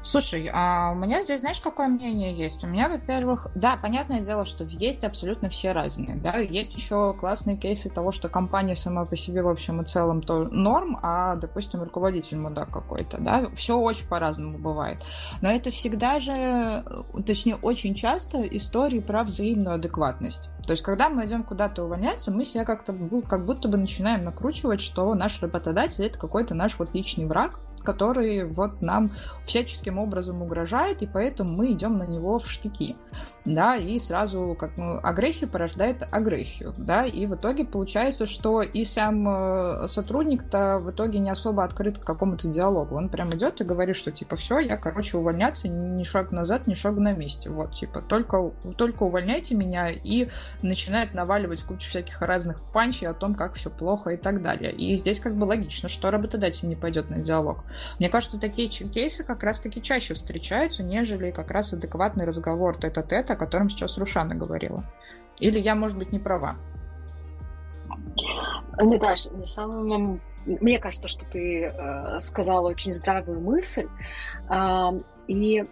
Слушай, а у меня здесь, знаешь, какое мнение есть? У меня, во-первых, да, понятное дело, что есть абсолютно все разные, да, есть еще классные кейсы того, что компания сама по себе, в общем и целом, то норм, а, допустим, руководитель мудак какой-то, да, все очень по-разному бывает, но это всегда же, точнее, очень часто истории про взаимную адекватность. То есть, когда мы идем куда-то увольняться, мы себя как-то, как будто бы начинаем накручивать, что наш работодатель — это какой-то наш вот личный враг, который вот нам всяческим образом угрожает, и поэтому мы идем на него в штыки, да, и сразу как, ну, агрессия порождает агрессию, да, и в итоге получается, что и сам сотрудник-то в итоге не особо открыт к какому-то диалогу, он прям идет и говорит, что типа все, я, короче, увольняться, ни шаг назад, ни шаг на месте, вот, типа, только, только увольняйте меня, и начинает наваливать кучу всяких разных панчей о том, как все плохо и так далее, и здесь как бы логично, что работодатель не пойдет на диалог. Мне кажется, такие кейсы как раз-таки чаще встречаются, нежели как раз адекватный разговор тет-а-тет, о котором сейчас Рушана говорила. Или я, может быть, не права? Наташ, на самом... мне кажется, что ты э, сказала очень здравую мысль. Э, и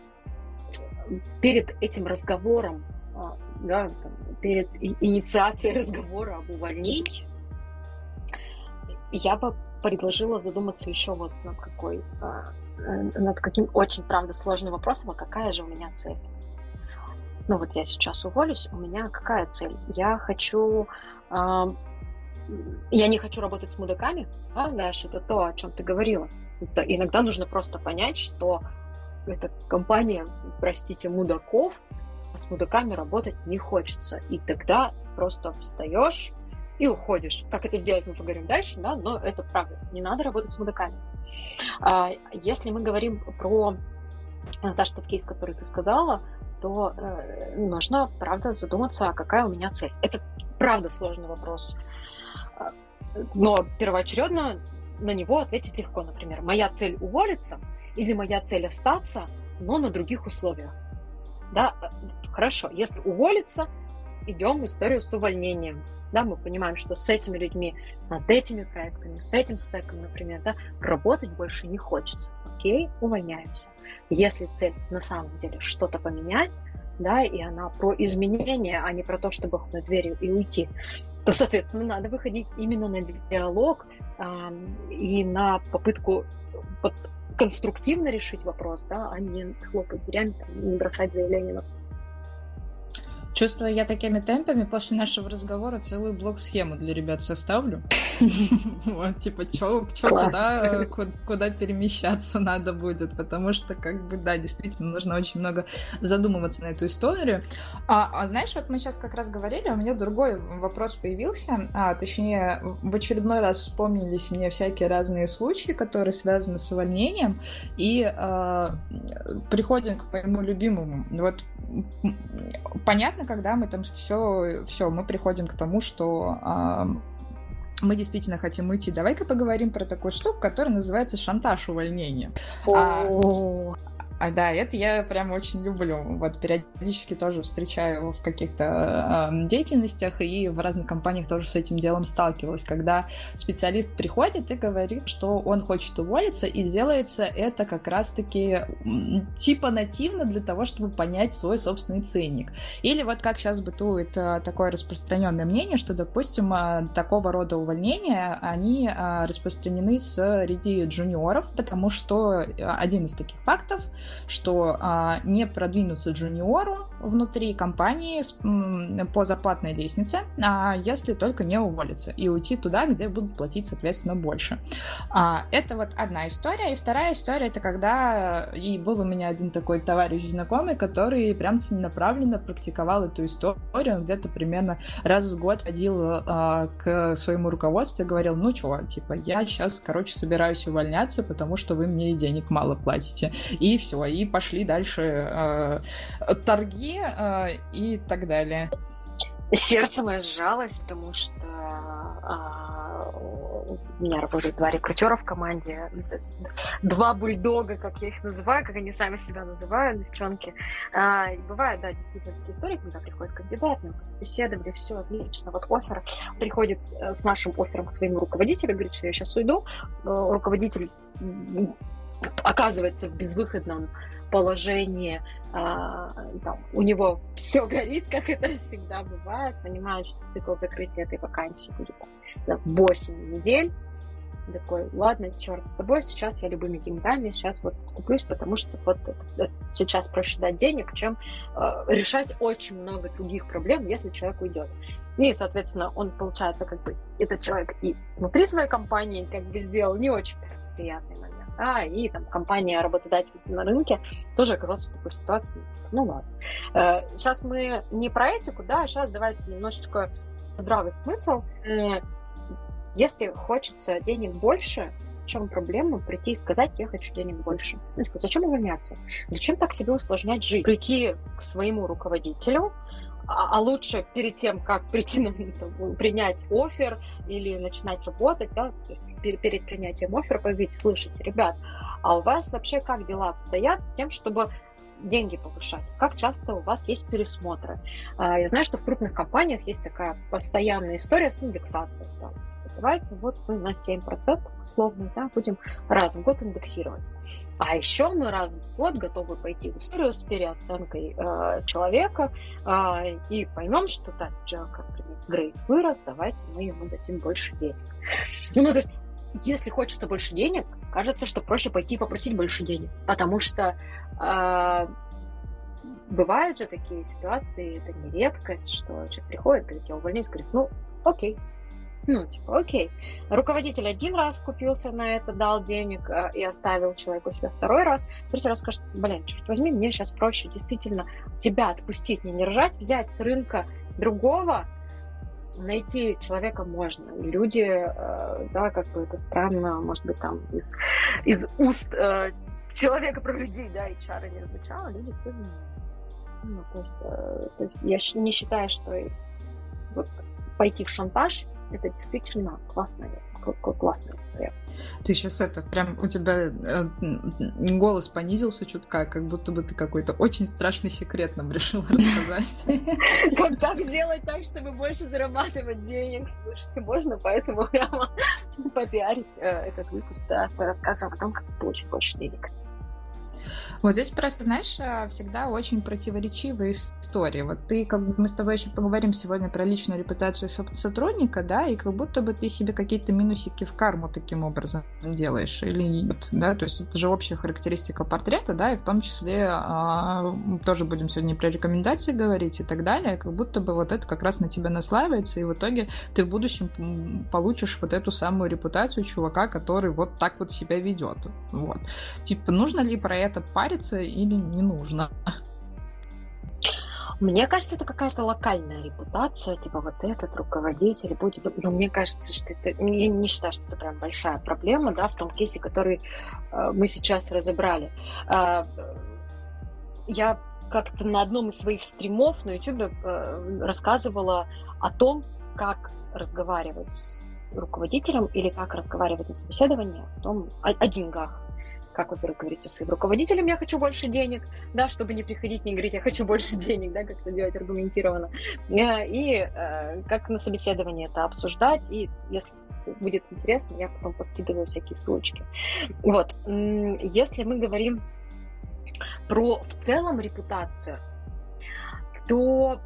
перед этим разговором, э, да, перед инициацией разговора об увольнении, я бы предложила задуматься еще вот над какой, над каким очень, правда, сложным вопросом, а какая же у меня цель? Ну вот я сейчас уволюсь, у меня какая цель? Я хочу... Я не хочу работать с мудаками, да, Даша, это то, о чем ты говорила. Это иногда нужно просто понять, что эта компания, простите, мудаков, а с мудаками работать не хочется. И тогда просто встаешь и уходишь. Как это сделать, мы поговорим дальше, да, но это правда. Не надо работать с мудаками. Если мы говорим про, Наташа, тот кейс, который ты сказала, то нужно, правда, задуматься, какая у меня цель. Это, правда, сложный вопрос. Но первоочередно на него ответить легко. Например, моя цель уволиться или моя цель остаться, но на других условиях. Да, хорошо, если уволиться, идем в историю с увольнением. Да, мы понимаем, что с этими людьми, над этими проектами, с этим стеком, например, да, работать больше не хочется. Окей, увольняемся. Если цель на самом деле что-то поменять, да, и она про изменения, а не про то, чтобы хлопнуть дверью и уйти, то, соответственно, надо выходить именно на диалог э, и на попытку вот, конструктивно решить вопрос, да, а не хлопать дверями, там, не бросать заявление на стол. Чувствую, я такими темпами после нашего разговора целую блок-схему для ребят составлю. Типа, чё, куда перемещаться надо будет, потому что, как бы, да, действительно, нужно очень много задумываться на эту историю. А знаешь, вот мы сейчас как раз говорили, у меня другой вопрос появился, точнее, в очередной раз вспомнились мне всякие разные случаи, которые связаны с увольнением, и приходим к моему любимому. Вот, понятно, когда мы там все, все, мы приходим к тому, что э, мы действительно хотим уйти. Давай-ка поговорим про такую штуку, которая называется шантаж увольнения. А да, это я прям очень люблю. Вот периодически тоже встречаю в каких-то э, деятельностях и в разных компаниях тоже с этим делом сталкивалась, когда специалист приходит и говорит, что он хочет уволиться, и делается это как раз-таки типа нативно для того, чтобы понять свой собственный ценник. Или вот как сейчас бытует такое распространенное мнение, что, допустим, такого рода увольнения, они распространены среди джуниоров, потому что один из таких фактов, что а, не продвинуться джуниору внутри компании с, м, по зарплатной лестнице, а, если только не уволиться и уйти туда, где будут платить, соответственно, больше. А, это вот одна история. И вторая история, это когда, и был у меня один такой товарищ знакомый, который прям целенаправленно практиковал эту историю, он где-то примерно раз в год ходил а, к своему руководству и говорил: ну чё, типа, я сейчас, короче, собираюсь увольняться, потому что вы мне и денег мало платите. И все, и пошли дальше э, торги э, и так далее. Сердце мое сжалось, потому что э, у меня работают два рекрутера в команде, два бульдога, как я их называю, как они сами себя называют, девчонки. Э, бывают, да, действительно такие истории, когда приходит кандидат, мы беседовали, все отлично, вот оффер, приходит э, с нашим оффером к своему руководителю, говорит, что я сейчас уйду, э, руководитель оказывается в безвыходном положении, а, там, у него все горит, как это всегда бывает, понимает, что цикл закрытия этой вакансии будет там, восемь недель, такой, ладно, черт с тобой, сейчас я любыми деньгами, сейчас вот куплюсь, потому что вот сейчас проще дать денег, чем э, решать очень много других проблем, если человек уйдет. И, соответственно, он, получается, как бы этот человек и внутри своей компании как бы сделал не очень приятный момент. А, и там компания, работодатель на рынке тоже оказалась в такой ситуации. Ну ладно. Сейчас мы не про этику, да, сейчас давайте немножечко здравый смысл. Если хочется денег больше, в чем проблема прийти и сказать: я хочу денег больше? Ну, типа, зачем увольняться? Зачем так себе усложнять жизнь? Прийти к своему руководителю, а лучше перед тем, как прийти, там, принять оффер или начинать работать, да, перед принятием оффера поговорить: слышите, ребят, а у вас вообще как дела обстоят с тем, чтобы деньги повышать? Как часто у вас есть пересмотры? Я знаю, что в крупных компаниях есть такая постоянная история с индексацией. Да. Давайте вот мы на семь процентов условно, да, будем раз в год индексировать. А еще мы раз в год готовы пойти в историю с переоценкой э, человека э, и поймем, что да, человек, например, грейд вырос, давайте мы ему дадим больше денег. Ну, то есть, если хочется больше денег, кажется, что проще пойти и попросить больше денег, потому что э, бывают же такие ситуации, это не редкость, что человек приходит, говорит: я увольняюсь, говорит: ну, окей. Ну, типа, окей. Руководитель один раз купился на это, дал денег э, и оставил человеку себя второй раз. Третий раз скажет: блин, черт возьми, мне сейчас проще действительно тебя отпустить, не держать, взять с рынка другого. Найти человека можно. Люди, э, да, как бы это странно, может быть, там из, из уст э, человека про людей, да, эйч ар не звучало, люди все знают. Ну, то есть, э, то есть я не считаю, что вот пойти в шантаж — это действительно классная, классная история. Ты сейчас это, прям у тебя голос понизился чутка, как будто бы ты какой-то очень страшный секрет нам решила рассказать. Как сделать так, чтобы больше зарабатывать денег? Слушайте, можно, поэтому прямо попиарить этот выпуск, да, по рассказам о том, как получить больше денег. Вот здесь просто, знаешь, всегда очень противоречивые истории. Вот ты, как бы, мы с тобой еще поговорим сегодня про личную репутацию сотрудника, да, и как будто бы ты себе какие-то минусики в карму таким образом делаешь, или нет, да, то есть это же общая характеристика портрета, да, и в том числе а, тоже будем сегодня про рекомендации говорить и так далее, как будто бы вот это как раз на тебя наслаивается, и в итоге ты в будущем получишь вот эту самую репутацию чувака, который вот так вот себя ведет, вот. Типа, нужно ли про это париться или не нужно? Мне кажется, это какая-то локальная репутация, типа вот этот руководитель будет... Но мне кажется, что это... Я не считаю, что это прям большая проблема, да, в том кейсе, который э, мы сейчас разобрали. Э, я как-то на одном из своих стримов на YouTube э, рассказывала о том, как разговаривать с руководителем или как разговаривать на собеседовании о, том, о, о деньгах. как, во-первых, говорить со своим руководителем, я хочу больше денег, да, чтобы не приходить, не говорить, я хочу больше денег, да, как это делать аргументированно. И как на собеседовании это обсуждать, и если будет интересно, я потом поскидываю всякие ссылочки. Вот. Если мы говорим про в целом репутацию, то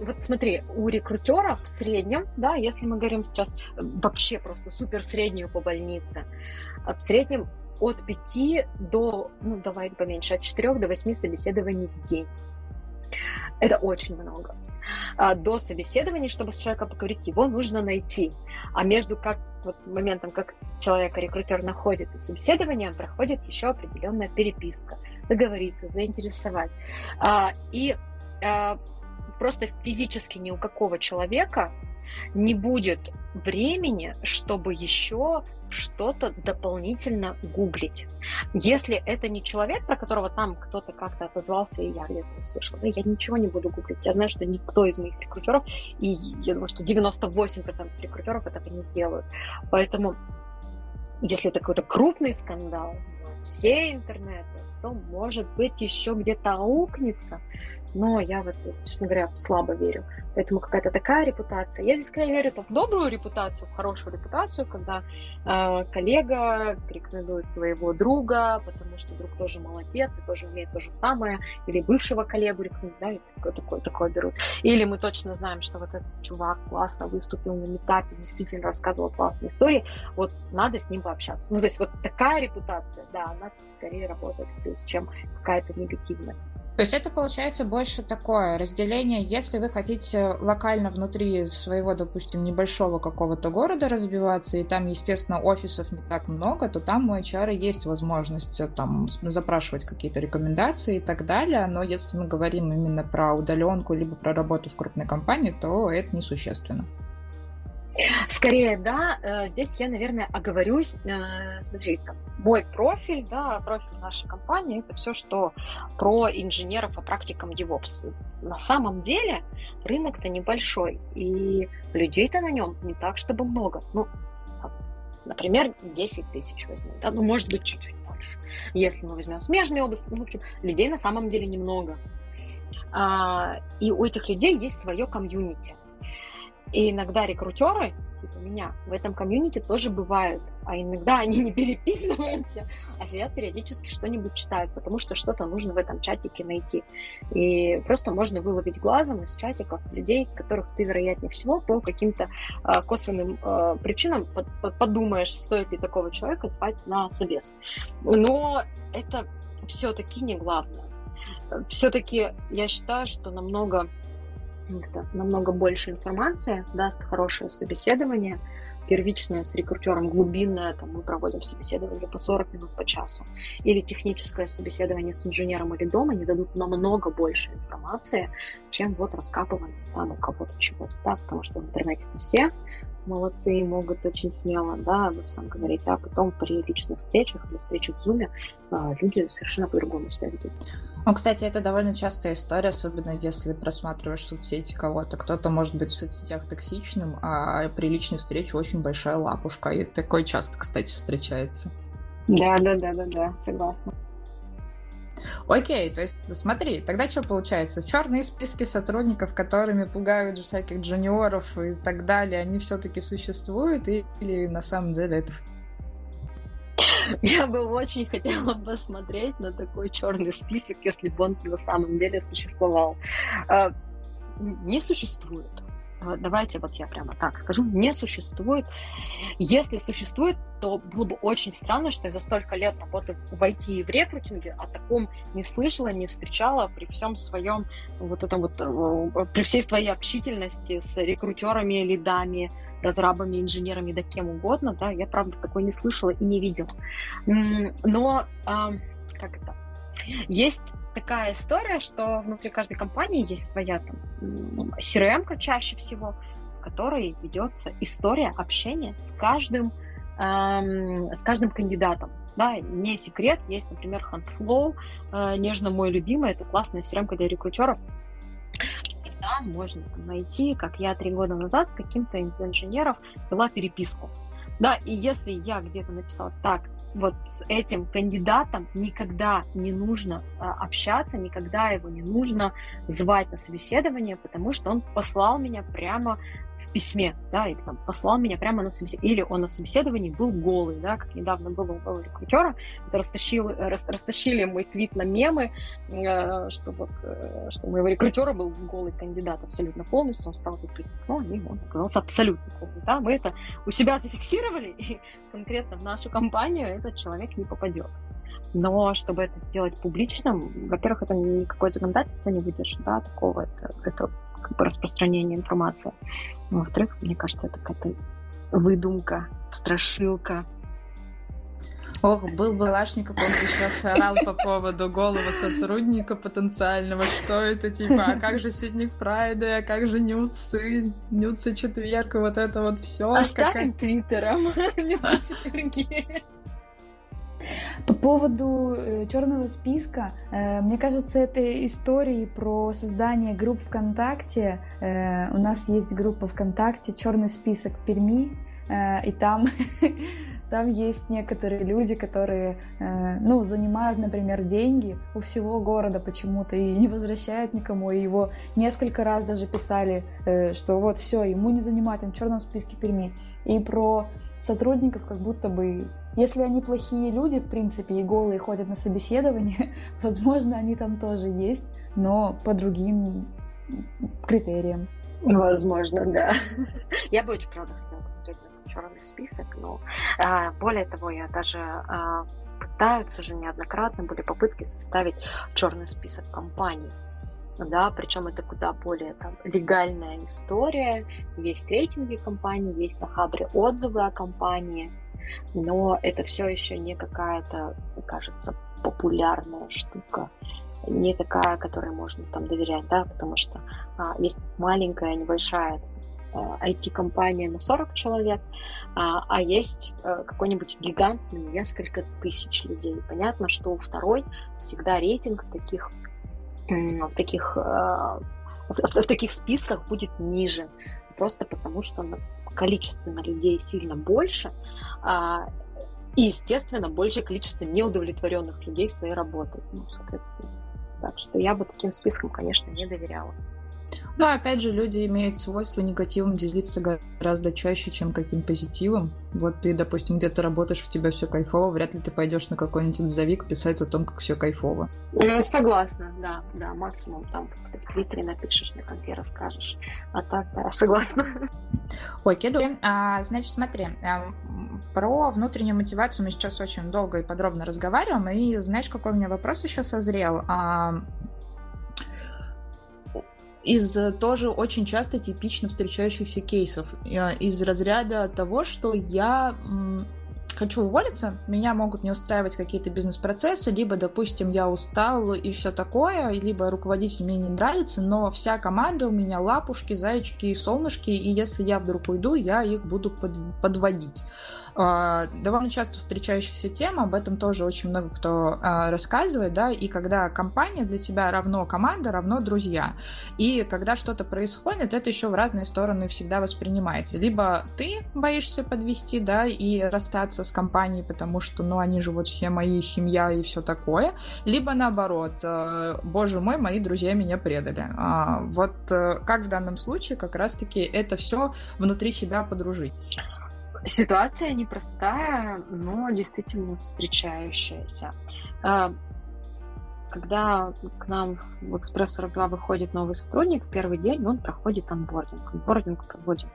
вот смотри, у рекрутеров в среднем, да, если мы говорим сейчас вообще просто супер среднюю по больнице, в среднем от пяти до, ну давай поменьше, от четырех до восьми собеседований в день. Это очень много. До собеседования, чтобы с человеком поговорить, его нужно найти. А между как, вот, моментом, как человека рекрутер находит и собеседованием, проходит еще определенная переписка, договориться, заинтересовать. А, и а, просто физически ни у какого человека не будет времени, чтобы еще что-то дополнительно гуглить. Если это не человек, про которого там кто-то как-то отозвался, и я где-то услышала, да, я ничего не буду гуглить. Я знаю, что никто из моих рекрутеров, и я думаю, что девяносто восемь процентов рекрутеров этого не сделают. Поэтому, если это какой-то крупный скандал, все интернеты, то, может быть, еще где-то аукнется. Но я, вот, честно говоря, слабо верю. Поэтому какая-то такая репутация. Я здесь, скорее, верю в добрую репутацию, в хорошую репутацию, когда э, коллега рекомендует своего друга, потому что друг тоже молодец и тоже умеет то же самое. Или бывшего коллегу рекомендует, да, и такое, такое, такое берут. Или мы точно знаем, что вот этот чувак классно выступил на митапе, действительно рассказывал классные истории. Вот надо с ним пообщаться. Ну, то есть вот такая репутация, да, она скорее работает в плюс, чем какая-то негативная. То есть это получается больше такое разделение, если вы хотите локально внутри своего, допустим, небольшого какого-то города развиваться, и там, естественно, офисов не так много, то там у эйч ар есть возможность там запрашивать какие-то рекомендации и так далее, но если мы говорим именно про удаленку либо про работу в крупной компании, то это несущественно. Скорее, да, здесь я, наверное, оговорюсь, смотри, мой профиль, да, профиль нашей компании, это все, что про инженеров по практикам DevOps. На самом деле рынок-то небольшой, и людей-то на нем не так, чтобы много, ну, например, десять тысяч возьмем, да, ну, может быть, чуть-чуть больше, если мы возьмем смежные области, ну, в общем, людей на самом деле немного, и у этих людей есть свое комьюнити. И иногда рекрутеры, типа меня, в этом комьюнити тоже бывают. А иногда они не переписываются, а сидят периодически что-нибудь читают, потому что что-то нужно в этом чатике найти. И просто можно выловить глазом из чатиков людей, которых ты, вероятнее всего, по каким-то э, косвенным э, причинам под, под, подумаешь, стоит ли такого человека звать на собес. Но это все-таки не главное. Все-таки я считаю, что намного... Это намного больше информации даст хорошее собеседование, первичное с рекрутером, глубинное, там мы проводим собеседование по сорок минут, по часу, или техническое собеседование с инженером или дома, они дадут намного больше информации, чем вот раскапывание там у кого-то чего-то, да, потому что в интернете-то все молодцы и могут очень смело, да, об этом говорить, а потом при личных встречах или встречах в Zoom люди совершенно по-другому себя ведут. Ну, кстати, это довольно частая история, особенно если просматриваешь соцсети кого-то. Кто-то может быть в соцсетях токсичным, а при личной встрече очень большая лапушка. И такое часто, кстати, встречается. Да-да-да-да-да, согласна. Окей, то есть смотри, тогда что получается? Черные списки сотрудников, которыми пугают всяких джуниоров и так далее, они все-таки существуют или на самом деле это... Я бы очень хотела посмотреть на такой черный список, если бы он на самом деле существовал. Не существует. Давайте вот я прямо так скажу. Не существует. Если существует, то было бы очень странно, что я за столько лет работаю в ай ти и в рекрутинге, о таком не слышала, не встречала при всем своем, вот этом вот, при всей своей общительности с рекрутерами, лидами, разрабами, инженерами, да кем угодно, да, я, правда, такое не слышала и не видела. Но, а, как это, есть такая история, что внутри каждой компании есть своя там си эр эм-ка чаще всего, в которой ведется история общения с каждым, эм, с каждым кандидатом. Да, не секрет, есть, например, Huntflow, э, нежно мой любимый, это классная си эр эм-ка для рекрутеров. Да, можно там найти, как я три года назад с каким-то из инженеров вела переписку. Да, и если я где-то написала так, вот с этим кандидатом никогда не нужно общаться, никогда его не нужно звать на собеседование, потому что он послал меня прямо в письме, да, или там послал меня прямо на собеседование, или он на собеседовании был голый, да, как недавно было у голого рекрутера, растащили, рас, растащили мой твит на мемы, э, что вот, э, что у моего рекрутера был голый кандидат абсолютно полностью, он стал закрыть окно, и он оказался абсолютно голый, да, мы это у себя зафиксировали, и конкретно в нашу компанию этот человек не попадет. Но чтобы это сделать публичным, во-первых, это никакое законодательство не выдержит, да, такого, это, это как бы распространение информации. Во-вторых, мне кажется, это какая-то выдумка, страшилка. Ох, был балашников, он еще сорал по поводу голого сотрудника потенциального, что это, типа, а как же Ситник Фрайдэй, а как же Нюцы, Нюцы четверг, и вот это вот все. Оставим как... твиттером, Нюцы четверги. По поводу черного списка, мне кажется, этой истории про создание групп ВКонтакте. У нас есть группа ВКонтакте «Черный список Перми», и там, там есть некоторые люди, которые, ну, занимают, например, деньги у всего города почему-то и не возвращают никому, и его несколько раз даже писали, что вот все, ему не занимать, он в черном списке Перми. И про сотрудников как будто бы... Если они плохие люди, в принципе, и голые ходят на собеседование, возможно, они там тоже есть, но по другим критериям. Возможно, да. Я бы очень, правда, хотела посмотреть на черный список, но более того, я даже пытаются же неоднократно были попытки составить черный список компаний. Да, причем это куда более там легальная история. Есть рейтинги компаний, есть на Хабре отзывы о компании, но это все еще не какая-то, кажется, популярная штука, не такая, которой можно там доверять, да, потому что а, есть маленькая, небольшая а, ай ти-компания на сорок человек, а, а есть а, какой-нибудь гигант на несколько тысяч людей. Понятно, что у второй всегда рейтинг таких в таких, в таких списках будет ниже, просто потому что количественно людей сильно больше, и, естественно, большее количество неудовлетворенных людей своей работой, ну, соответственно. Так что я бы таким спискам, конечно, не доверяла. Ну, опять же, люди имеют свойство негативом делиться гораздо чаще, чем каким позитивом. Вот ты, допустим, где-то работаешь, у тебя все кайфово, вряд ли ты пойдешь на какой-нибудь отзывик писать о том, как все кайфово. Ну, согласна, да, да, максимум там ты в Твиттере напишешь, на конфе расскажешь, а так, да, согласна. Окей, а, значит, смотри, про внутреннюю мотивацию мы сейчас очень долго и подробно разговариваем, и знаешь, какой у меня вопрос еще созрел? А... из тоже очень часто типично встречающихся кейсов, из разряда того, что я хочу уволиться, меня могут не устраивать какие-то бизнес-процессы, либо, допустим, я устал и все такое, либо руководитель мне не нравится, но вся команда у меня лапушки, зайчики и солнышки, и если я вдруг уйду, я их буду подводить. Довольно часто встречающаяся тема, об этом тоже очень много кто рассказывает, да, и когда компания для тебя равно команда, равно друзья, и когда что-то происходит, это еще в разные стороны всегда воспринимается. Либо ты боишься подвести, да, и расстаться с компанией, потому что, ну, они же вот все мои, семья и все такое, либо наоборот, боже мой, мои друзья меня предали. Вот как в данном случае как раз-таки это все внутри себя подружить? Ситуация непростая, но действительно встречающаяся. Когда к нам в Экспресс сорок два выходит новый сотрудник, в первый день он проходит онбординг. Онбординг проводит,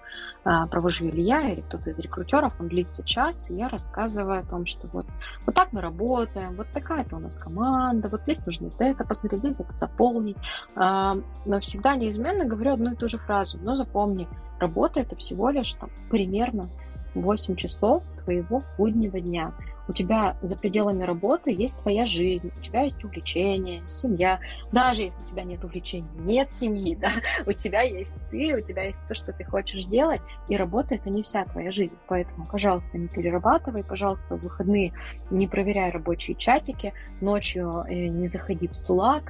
провожу или я, или кто-то из рекрутеров, он длится час, и я рассказываю о том, что вот, вот так мы работаем, вот такая-то у нас команда, вот здесь нужно это посмотреть, здесь это заполнить. Но всегда неизменно говорю одну и ту же фразу, но запомни, работа это всего лишь там, примерно восемь часов твоего буднего дня. У тебя за пределами работы есть твоя жизнь, у тебя есть увлечение, семья. Даже если у тебя нет увлечений, нет семьи, да, у тебя есть ты, у тебя есть то, что ты хочешь делать, и работа — это не вся твоя жизнь. Поэтому, пожалуйста, не перерабатывай, пожалуйста, в выходные не проверяй рабочие чатики, ночью не заходи в Slack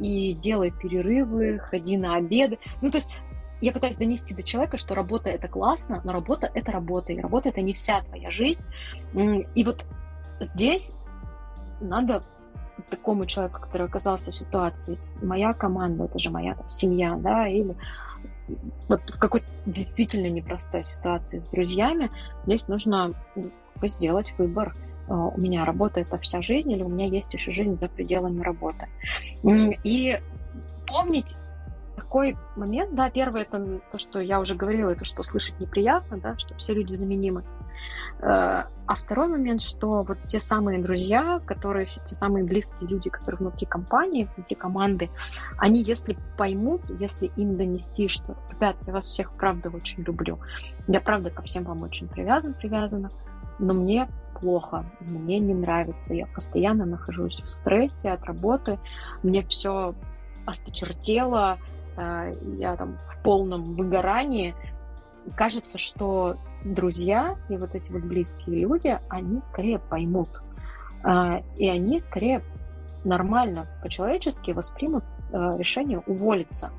и делай перерывы, ходи на обеды. Ну, то есть я пытаюсь донести до человека, что работа — это классно, но работа — это работа, и работа — это не вся твоя жизнь. И вот Здесь надо такому человеку, который оказался в ситуации, моя команда, это же моя там, семья, да, или вот в какой-то действительно непростой ситуации с друзьями, здесь нужно сделать выбор. У меня работа — это вся жизнь, или у меня есть еще жизнь за пределами работы. И помнить такой момент, да, первое — это то, что я уже говорила, это что слышать неприятно, да, что все люди заменимы. А второй момент, что вот те самые друзья, которые, все те самые близкие люди, которые внутри компании, внутри команды, они, если поймут, если им донести, что, ребят, я вас всех правда очень люблю, я правда ко всем вам очень привязан, привязана, но мне плохо, мне не нравится, я постоянно нахожусь в стрессе от работы, мне все осточертело, я там в полном выгорании. Кажется, что друзья и вот эти вот близкие люди, они скорее поймут. И они скорее нормально, по-человечески воспримут решение уволиться.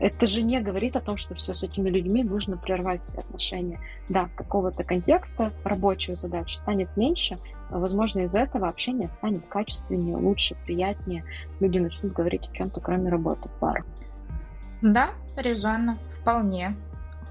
Это же не говорит о том, что все с этими людьми нужно прервать все отношения. Да, какого-то контекста рабочих задач станет меньше, возможно, из-за этого общение станет качественнее, лучше, приятнее. Люди начнут говорить о чем-то, кроме работы в парах. Да, резонно, вполне.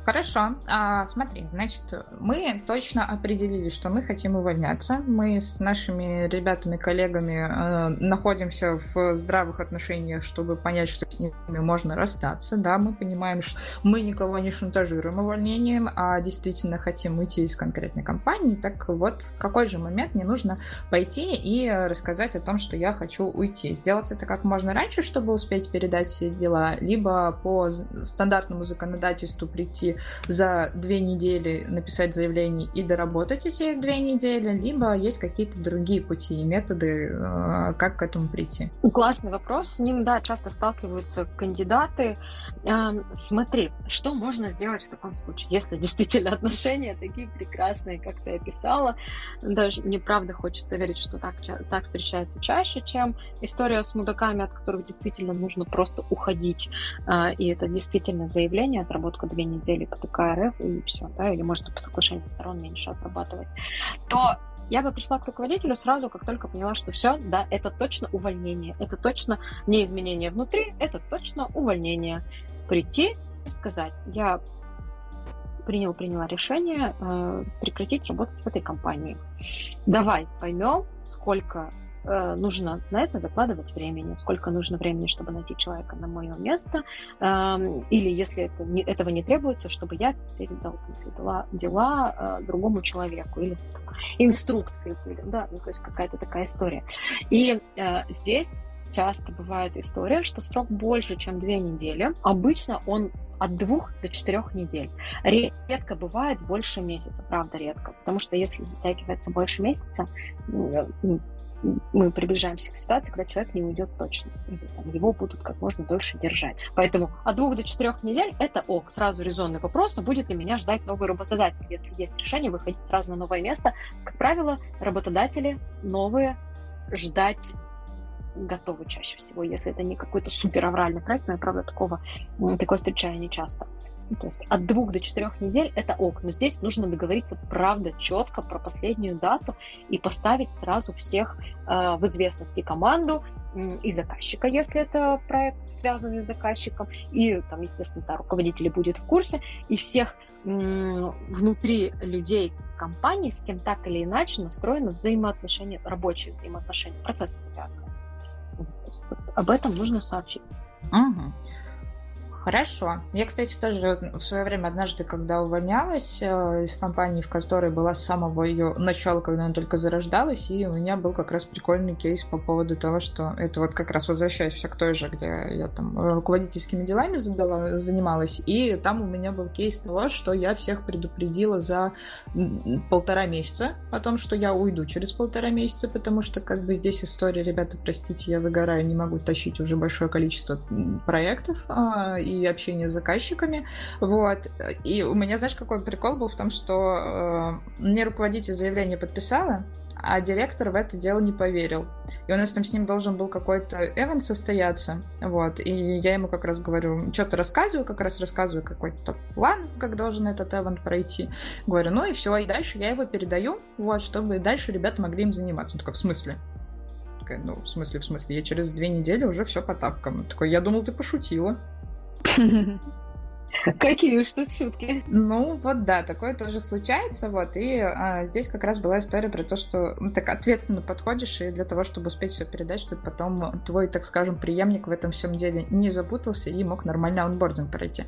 Хорошо, а, смотри, значит, мы точно определили, что мы хотим увольняться. Мы с нашими ребятами, коллегами э, находимся в здравых отношениях, чтобы понять, что с ними можно расстаться. Да, мы понимаем, что мы никого не шантажируем увольнением, а действительно хотим уйти из конкретной компании. Так вот, в какой же момент мне нужно пойти и рассказать о том, что я хочу уйти? Сделать это как можно раньше, чтобы успеть передать все дела, либо по стандартному законодательству прийти за две недели, написать заявление и доработать эти две недели, либо есть какие-то другие пути и методы, как к этому прийти? Классный вопрос. С ним, да, часто сталкиваются кандидаты. Смотри, что можно сделать в таком случае, если действительно отношения такие прекрасные, как ты описала. Даже мне правда хочется верить, что так, так встречается чаще, чем история с мудаками, от которых действительно нужно просто уходить. И это действительно заявление, отработка две недели по ТК РФ и все, да, или можно по соглашению сторон меньше отрабатывать, то я бы пришла к руководителю сразу, как только поняла, что все, да, это точно увольнение, это точно не изменение внутри, это точно увольнение. Прийти и сказать: я принял, приняла решение э, прекратить работать в этой компании. Давай поймем, сколько нужно на это закладывать времени, сколько нужно времени, чтобы найти человека на мое место, или если это, этого не требуется, чтобы я передал, передала дела другому человеку, или инструкции, да, ну, то есть какая-то такая история. И здесь часто бывает история, что срок больше, чем две недели. Обычно он от двух до четырех недель. Редко бывает больше месяца, правда редко, потому что если затягивается больше месяца, мы приближаемся к ситуации, когда человек не уйдет точно. Его будут как можно дольше держать. Поэтому от двух до четырех недель — это ок. Сразу резонный вопрос: будет ли меня ждать новый работодатель, если есть решение выходить сразу на новое место. Как правило, работодатели новые ждать готовы чаще всего, если это не какой-то супер авральный проект, но я, правда, такого, такое встречаю нечасто. То есть от двух до четырех недель — это ок, но здесь нужно договориться, правда, четко про последнюю дату и поставить сразу всех э, в известности: команду э, и заказчика, если это проект, связанный с заказчиком, и там, естественно, да, руководитель будет в курсе, и всех э, внутри людей компании с тем так или иначе настроены взаимоотношения, рабочие взаимоотношения, процессы связаны. Вот, об этом нужно сообщить. Угу. Хорошо. Я, кстати, тоже в свое время однажды, когда увольнялась из компании, в которой была с самого ее начала, когда она только зарождалась, и у меня был как раз прикольный кейс по поводу того, что это вот как раз возвращаюсь все к той же, где я там руководительскими делами задала, занималась, и там у меня был кейс того, что я всех предупредила за полтора месяца о том, что я уйду через полтора месяца, потому что как бы здесь история: ребята, простите, я выгораю, не могу тащить уже большое количество проектов, и и общение с заказчиками, вот. И у меня, знаешь, какой прикол был в том, что э, мне руководитель заявление подписала, а директор в это дело не поверил. И у нас там с ним должен был какой-то эвент состояться, вот, и я ему как раз говорю, что-то рассказываю, как раз рассказываю какой-то план, как должен этот эвент пройти. Говорю, ну и все, и дальше я его передаю, вот, чтобы дальше ребята могли им заниматься. Он такой, в смысле? Такая, ну, в смысле, в смысле, я через две недели уже все по тапкам. Он такой, я думал, ты пошутила. Какие уж тут шутки. Ну, вот да, такое тоже случается, вот, и а, здесь как раз была история про то, что ну, так ответственно подходишь, и для того, чтобы успеть все передать, чтобы потом твой, так скажем, преемник в этом всем деле не запутался и мог нормально онбординг пройти.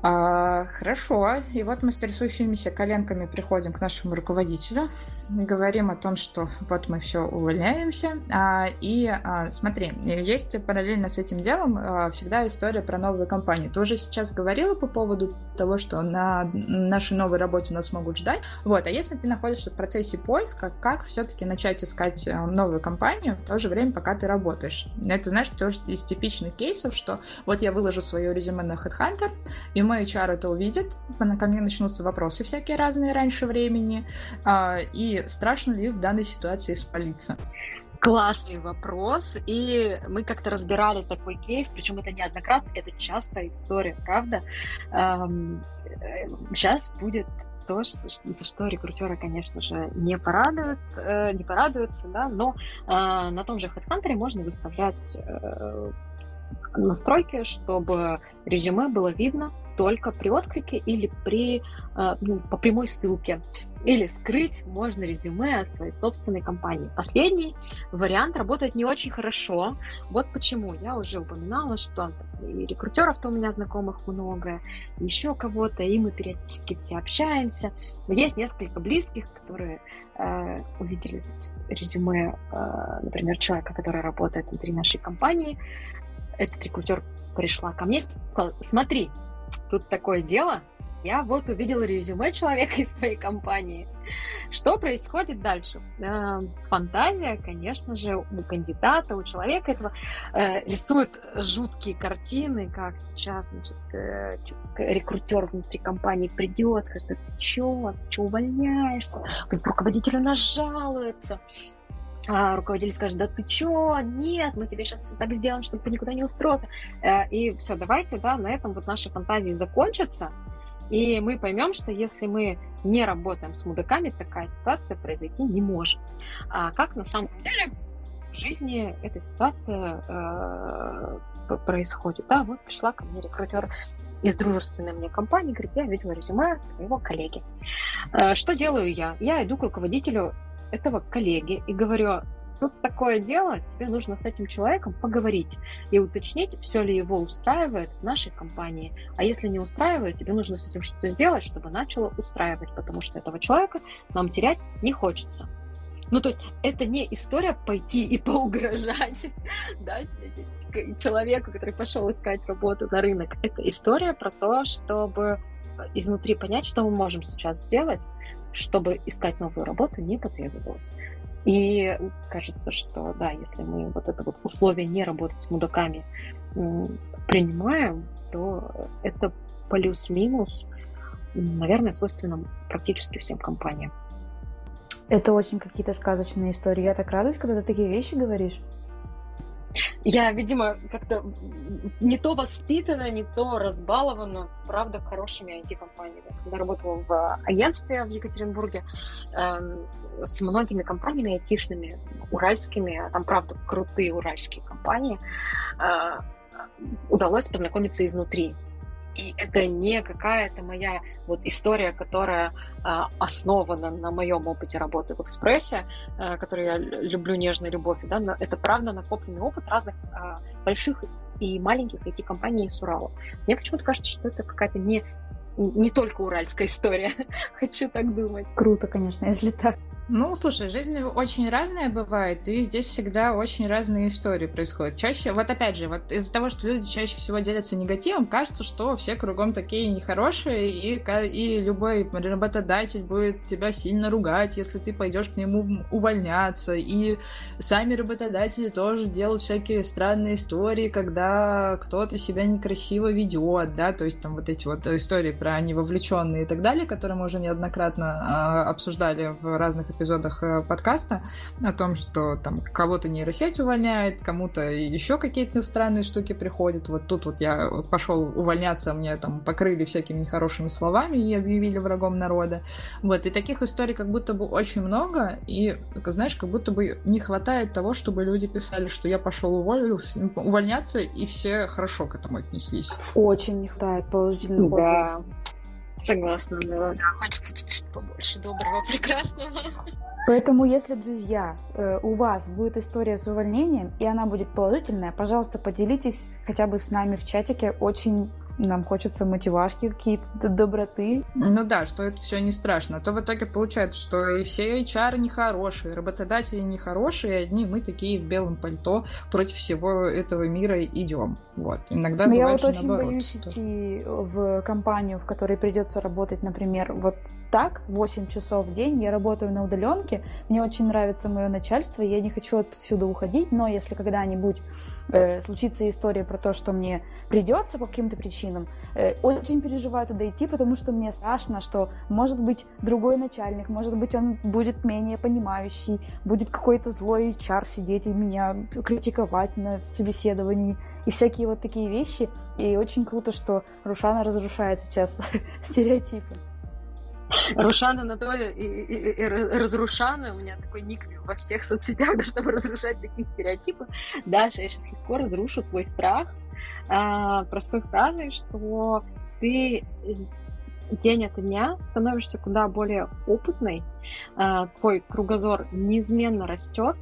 А, хорошо, и вот мы с трясущимися коленками приходим к нашему руководителю, говорим о том, что вот мы все увольняемся, а, и а, смотри, есть параллельно с этим делом а, всегда история про новые компании. Ты уже сейчас говорила по поводу того, что на нашей новой работе нас могут ждать, вот, а если ты находишься в процессе поиска, как все-таки начать искать новую компанию в то же время, пока ты работаешь? Это, знаешь, тоже из типичных кейсов, что вот я выложу свое резюме на HeadHunter, и мой эйч ар это увидит, ко мне начнутся вопросы всякие разные раньше времени, и страшно ли в данной ситуации спалиться? Классный вопрос, и мы как-то разбирали такой кейс, причем это неоднократно, это частая история, правда? Сейчас будет то, что, что рекрутеры, конечно же, не порадуют, не порадуются, да, но на том же HeadHunter можно выставлять настройки, чтобы резюме было видно только при отклике или при, ну, по прямой ссылке. Или скрыть можно резюме от своей собственной компании. Последний вариант работает не очень хорошо. Вот почему. Я уже упоминала, что и рекрутеров-то у меня знакомых много, еще кого-то, и мы периодически все общаемся. Но есть несколько близких, которые э, увидели, значит, резюме, э, например, человека, который работает внутри нашей компании. Этот рекрутер пришла ко мне и сказала, смотри, тут такое дело, я вот увидела резюме человека из твоей компании. Что происходит дальше? Фантазия, конечно же, у кандидата, у человека этого рисует жуткие картины, как сейчас, значит, рекрутер внутри компании придет, скажет, ты чё, ты чё увольняешься? Пусть руководителю нажалуется. А руководитель скажет, да ты чё, нет, мы тебе сейчас все так сделаем, чтобы ты никуда не устроился. И все, давайте, да, на этом вот наши фантазии закончатся, и мы поймем, что если мы не работаем с мудаками, такая ситуация произойти не может. А как на самом деле в жизни эта ситуация э, происходит? Да, вот пришла ко мне рекрутер из дружественной мне компании, говорит, я видела резюме твоего коллеги. Э, что делаю я? Я иду к руководителю этого коллеги и говорю, тут такое дело, тебе нужно с этим человеком поговорить и уточнить, все ли его устраивает в нашей компании. А если не устраивает, тебе нужно с этим что-то сделать, чтобы начало устраивать, потому что этого человека нам терять не хочется. Ну, то есть это не история пойти и поугрожать, да, человеку, который пошел искать работу на рынок. Это история про то, чтобы изнутри понять, что мы можем сейчас сделать, чтобы искать новую работу не потребовалось. И кажется, что да, если мы вот это вот условие не работать с мудаками принимаем, то это плюс-минус, наверное, свойственно практически всем компаниям. Это очень какие-то сказочные истории. Я так радуюсь, когда ты такие вещи говоришь. Я, видимо, как-то не то воспитана, не то разбалована, правда, хорошими ай ти-компаниями. Когда работала в агентстве в Екатеринбурге, эм, с многими компаниями айтишными, уральскими, а там, правда, крутые уральские компании, э, удалось познакомиться изнутри. И это не какая-то моя вот история, которая а, основана на моем опыте работы в «Экспрессе», а, который я люблю нежной любовью, да, но это правда накопленный опыт разных а, больших и маленьких ай ти-компаний из Урала. Мне почему-то кажется, что это какая-то не, не только уральская история. Хочу так думать. Круто, конечно, если так. Ну, слушай, жизнь очень разная бывает, и здесь всегда очень разные истории происходят. Чаще, вот опять же, вот из-за того, что люди чаще всего делятся негативом, кажется, что все кругом такие нехорошие, и, и любой работодатель будет тебя сильно ругать, если ты пойдешь к нему увольняться, и сами работодатели тоже делают всякие странные истории, когда кто-то себя некрасиво ведет, да, то есть там вот эти вот истории про невовлеченные и так далее, которые мы уже неоднократно а, обсуждали в разных эпизодах подкаста о том, что там кого-то нейросеть увольняет, кому-то еще какие-то странные штуки приходят. Вот тут вот я пошел увольняться, мне там покрыли всякими нехорошими словами и объявили врагом народа. Вот, и таких историй как будто бы очень много, и, знаешь, как будто бы не хватает того, чтобы люди писали, что я пошел уволился, увольняться, и все хорошо к этому отнеслись. Очень не хватает положительных отзывов. Да. Согласна, да. Хочется чуть-чуть побольше доброго, прекрасного. Поэтому, если, друзья, у вас будет история с увольнением, и она будет положительная, пожалуйста, поделитесь хотя бы с нами в чатике. Очень нам хочется мотивашки, какие-то доброты. Ну да, что это все не страшно. А то в итоге получается, что и все эйч ар нехорошие, работодатели нехорошие, и одни мы такие в белом пальто против всего этого мира идем. Вот. Иногда но бывает, я вот очень наоборот, боюсь что... идти в компанию, в которой придется работать, например, вот так, восемь часов в день. Я работаю на удаленке, мне очень нравится мое начальство, я не хочу отсюда уходить, но если когда-нибудь э, случится история про то, что мне придется по каким-то причинам, э, очень переживаю туда идти, потому что мне страшно, что может быть другой начальник, может быть он будет менее понимающий, будет какой-то злой эйч ар сидеть и меня критиковать на собеседовании и всякие вот такие вещи. И очень круто, что Рушана разрушает сейчас стереотипы. Рушана на то и, и, и разрушана. У меня такой ник во всех соцсетях, чтобы разрушать такие стереотипы. Даша, я сейчас легко разрушу твой страх а, простой фразой, что ты день ото дня становишься куда более опытной, а, твой кругозор неизменно растет,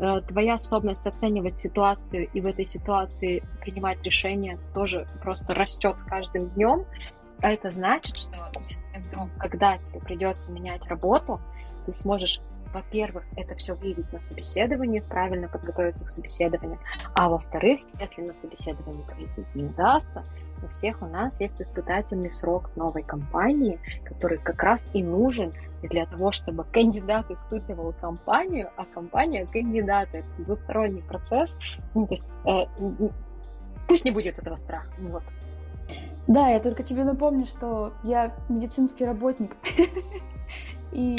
а, твоя способность оценивать ситуацию и в этой ситуации принимать решения тоже просто растет с каждым днем. А это значит, что если вдруг, когда тебе придется менять работу, ты сможешь, во-первых, это все выявить на собеседовании, правильно подготовиться к собеседованию, а во-вторых, если на собеседовании прояснить не удастся, у всех у нас есть испытательный срок новой компании, который как раз и нужен для того, чтобы кандидат испытывал компанию, а компания кандидата. Это двусторонний процесс. Ну, то есть, э, пусть не будет этого страха. Вот. Да, я только тебе напомню, что я медицинский работник. И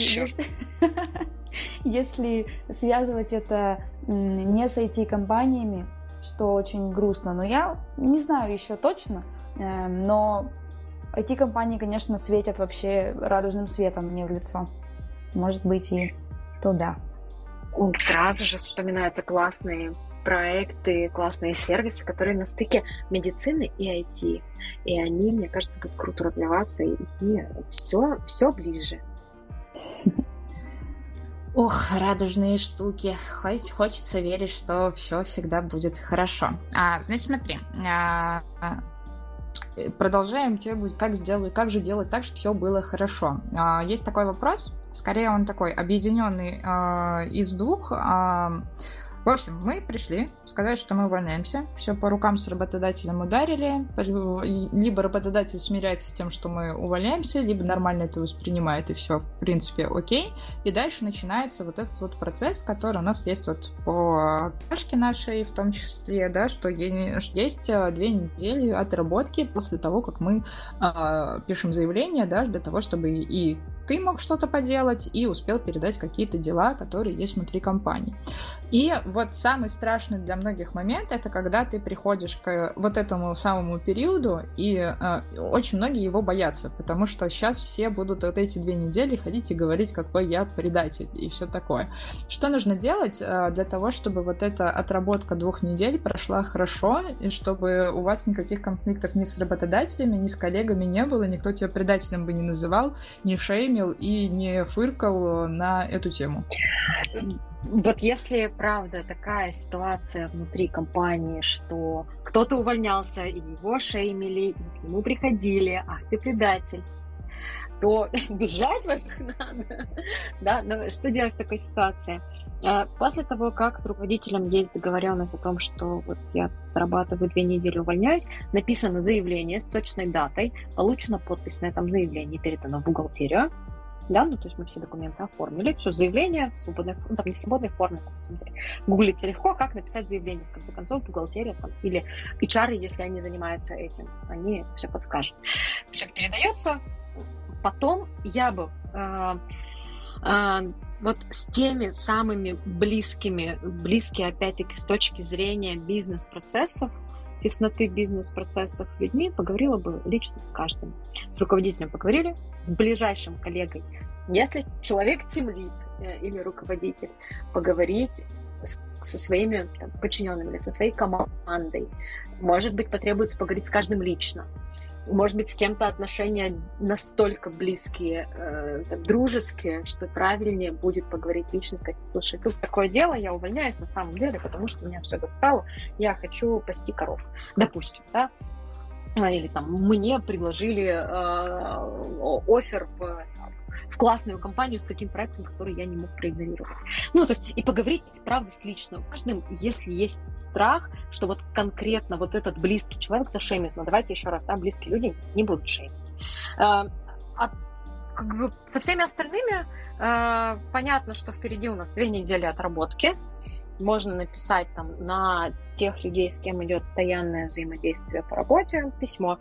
если связывать это не с ай ти-компаниями, что очень грустно, но я не знаю еще точно, но ай ти-компании, конечно, светят вообще радужным светом мне в лицо. Может быть, и туда. Сразу же вспоминаются классные проекты, классные сервисы, которые на стыке медицины и ай ти. И они, мне кажется, будут круто развиваться, и, и все, все ближе. Ох, радужные штуки. Хоть хочется верить, что все всегда будет хорошо. А, значит, смотри. А... Продолжаем тему, как, сделаю, как же делать так, чтобы все было хорошо. Есть такой вопрос, скорее он такой объединенный из двух. В общем, мы пришли, сказали, что мы увольняемся, все по рукам с работодателем ударили, либо работодатель смиряется с тем, что мы увольняемся, либо нормально это воспринимает, и все, в принципе, окей. И дальше начинается вот этот вот процесс, который у нас есть вот по Ташке нашей, в том числе, да, что есть две недели отработки после того, как мы э, пишем заявление, да, для того, чтобы и ты мог что-то поделать и успел передать какие-то дела, которые есть внутри компании. И вот самый страшный для многих момент — это когда ты приходишь к вот этому самому периоду, и э, очень многие его боятся, потому что сейчас все будут вот эти две недели ходить и говорить, какой я предатель и все такое. Что нужно делать э, для того, чтобы вот эта отработка двух недель прошла хорошо, и чтобы у вас никаких конфликтов ни с работодателями, ни с коллегами не было, никто тебя предателем бы не называл, ни шейми и не фыркал на эту тему? Вот если, правда, такая ситуация внутри компании, что кто-то увольнялся, и его шеймили, и к нему приходили, а ты предатель, то бежать, во-первых, надо. Да? Но что делать в такой ситуации? После того, как с руководителем есть договоренность о том, что вот я отрабатываю две недели, увольняюсь, написано заявление с точной датой, получена подпись на этом заявлении, передано в бухгалтерию. Да, ну то есть мы все документы оформили, все, заявление в свободной форме, там не в свободной форме, на самом деле. Гуглите легко, как написать заявление, в конце концов, бухгалтерия там, или эйч ар, если они занимаются этим, они это все подскажут. Все передается. Потом я бы э, э, вот с теми самыми близкими, близкие, опять-таки, с точки зрения бизнес-процессов, тесноты бизнес-процессов людьми, поговорила бы лично с каждым. С руководителем поговорили, с ближайшим коллегой. Если человек тимлид или руководитель, поговорить с, со своими там, подчиненными, со своей командой. Может быть, потребуется поговорить с каждым лично. Может быть, с кем-то отношения настолько близкие, э, там, дружеские, что правильнее будет поговорить лично, сказать: слушай, тут такое дело, я увольняюсь на самом деле, потому что меня все достало, я хочу пасти коров, допустим, да? Или там мне предложили э, оффер в, в классную компанию с таким проектом, который я не мог проигнорировать. Ну, то есть и поговорить, правда, с личным каждым, если есть страх, что вот конкретно вот этот близкий человек зашеймит. Но давайте еще раз, да, близкие люди не будут шеймить. А, а как бы со всеми остальными а, понятно, что впереди у нас две недели отработки. Можно написать там на тех людей, с кем идет постоянное взаимодействие по работе, письмо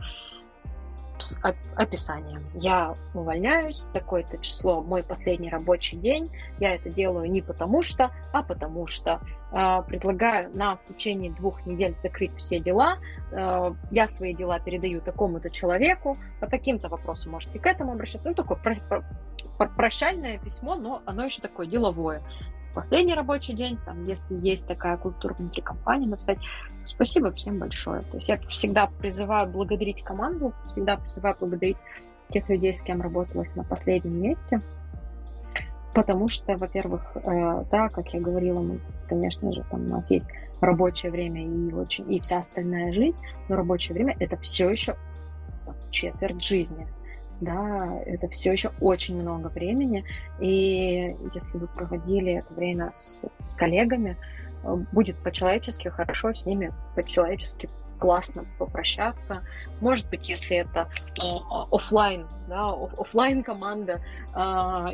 с описанием. Я увольняюсь, такое-то число, мой последний рабочий день. Я это делаю не потому что, а потому что. Э, предлагаю нам в течение двух недель закрыть все дела. Э, я свои дела передаю такому-то человеку. По таким-то вопросам можете к этому обращаться. Ну, такое про- про- про- прощальное письмо, но оно еще такое деловое. Последний рабочий день, там, если есть такая культура внутри компании, написать спасибо всем большое. То есть я всегда призываю благодарить команду, всегда призываю благодарить тех людей, с кем работалось на последнем месте, потому что, во-первых, э, да, как я говорила, мы, конечно же, там у нас есть рабочее время и, очень, и вся остальная жизнь, но рабочее время – это все еще там, четверть жизни. Да, это все еще очень много времени, и если вы проводили это время с, с коллегами, будет по-человечески хорошо с ними, по-человечески классно попрощаться. Может быть, если это офлайн, да, офлайн команда,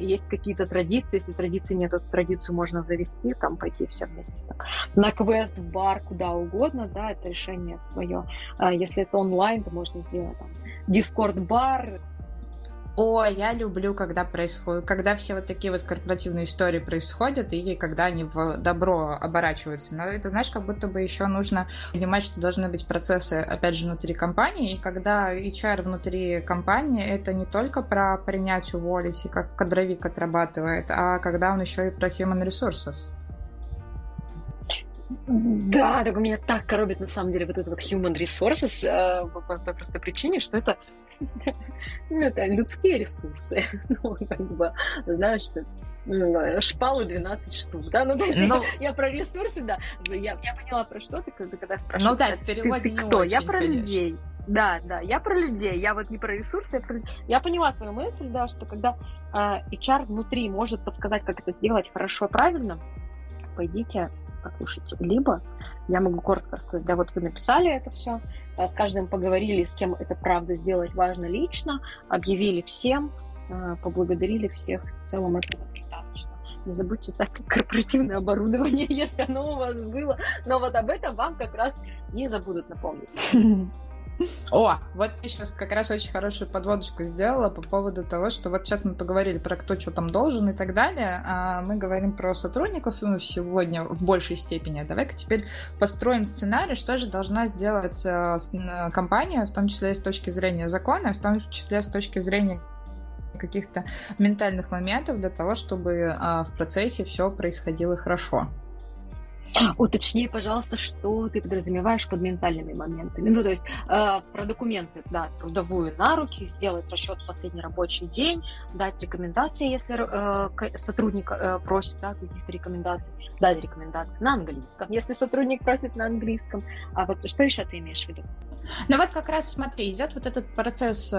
есть какие-то традиции, если традиций нет, то традицию можно завести, там пойти все вместе так, на квест, в бар, куда угодно, да, это решение свое. Если это онлайн, то можно сделать там дискорд-бар. О, я люблю, когда происходит, когда все вот такие вот корпоративные истории происходят, и когда они в добро оборачиваются. Но это, знаешь, как будто бы еще нужно понимать, что должны быть процессы, опять же, внутри компании. И когда эйч ар внутри компании, это не только про принять, уволить, и как кадровик отрабатывает, а когда он еще и про human resources. Да, так меня так коробит на самом деле вот этот вот human resources э, по той простой причине, что это, это людские ресурсы, ну, как бы, знаешь, шпалы двенадцать штук, да, ну, то есть Но... я, я про ресурсы, да, я, я поняла, про что ты, когда спрашиваешь, ну, да, ты, ты кто, очень, я про конечно. людей. Да, да, я про людей, я вот не про ресурсы, я про людей. Я поняла твою мысль, да, что когда э, эйч ар внутри может подсказать, как это сделать хорошо, правильно, пойдите послушайте, либо я могу коротко рассказать, да, вот вы написали это все, с каждым поговорили, с кем это правда сделать важно лично, объявили всем, поблагодарили всех, в целом этого достаточно. Не забудьте ставить корпоративное оборудование, если оно у вас было, но вот об этом вам как раз не забудут напомнить. О, вот ты сейчас как раз очень хорошую подводочку сделала по поводу того, что вот сейчас мы поговорили про кто что там должен и так далее, а мы говорим про сотрудников сегодня в большей степени. Давай-ка теперь построим сценарий, что же должна сделать компания, в том числе и с точки зрения закона, в том числе с точки зрения каких-то ментальных моментов для того, чтобы в процессе все происходило хорошо. Уточни, пожалуйста, что ты подразумеваешь под ментальными моментами. Ну, то есть э, про документы, да, трудовую на руки, сделать расчет в последний рабочий день, дать рекомендации, если э, сотрудник э, просит, да, каких-то рекомендаций, дать рекомендации на английском, если сотрудник просит на английском. А вот что еще ты имеешь в виду? Ну вот как раз смотри, идет вот этот процесс э,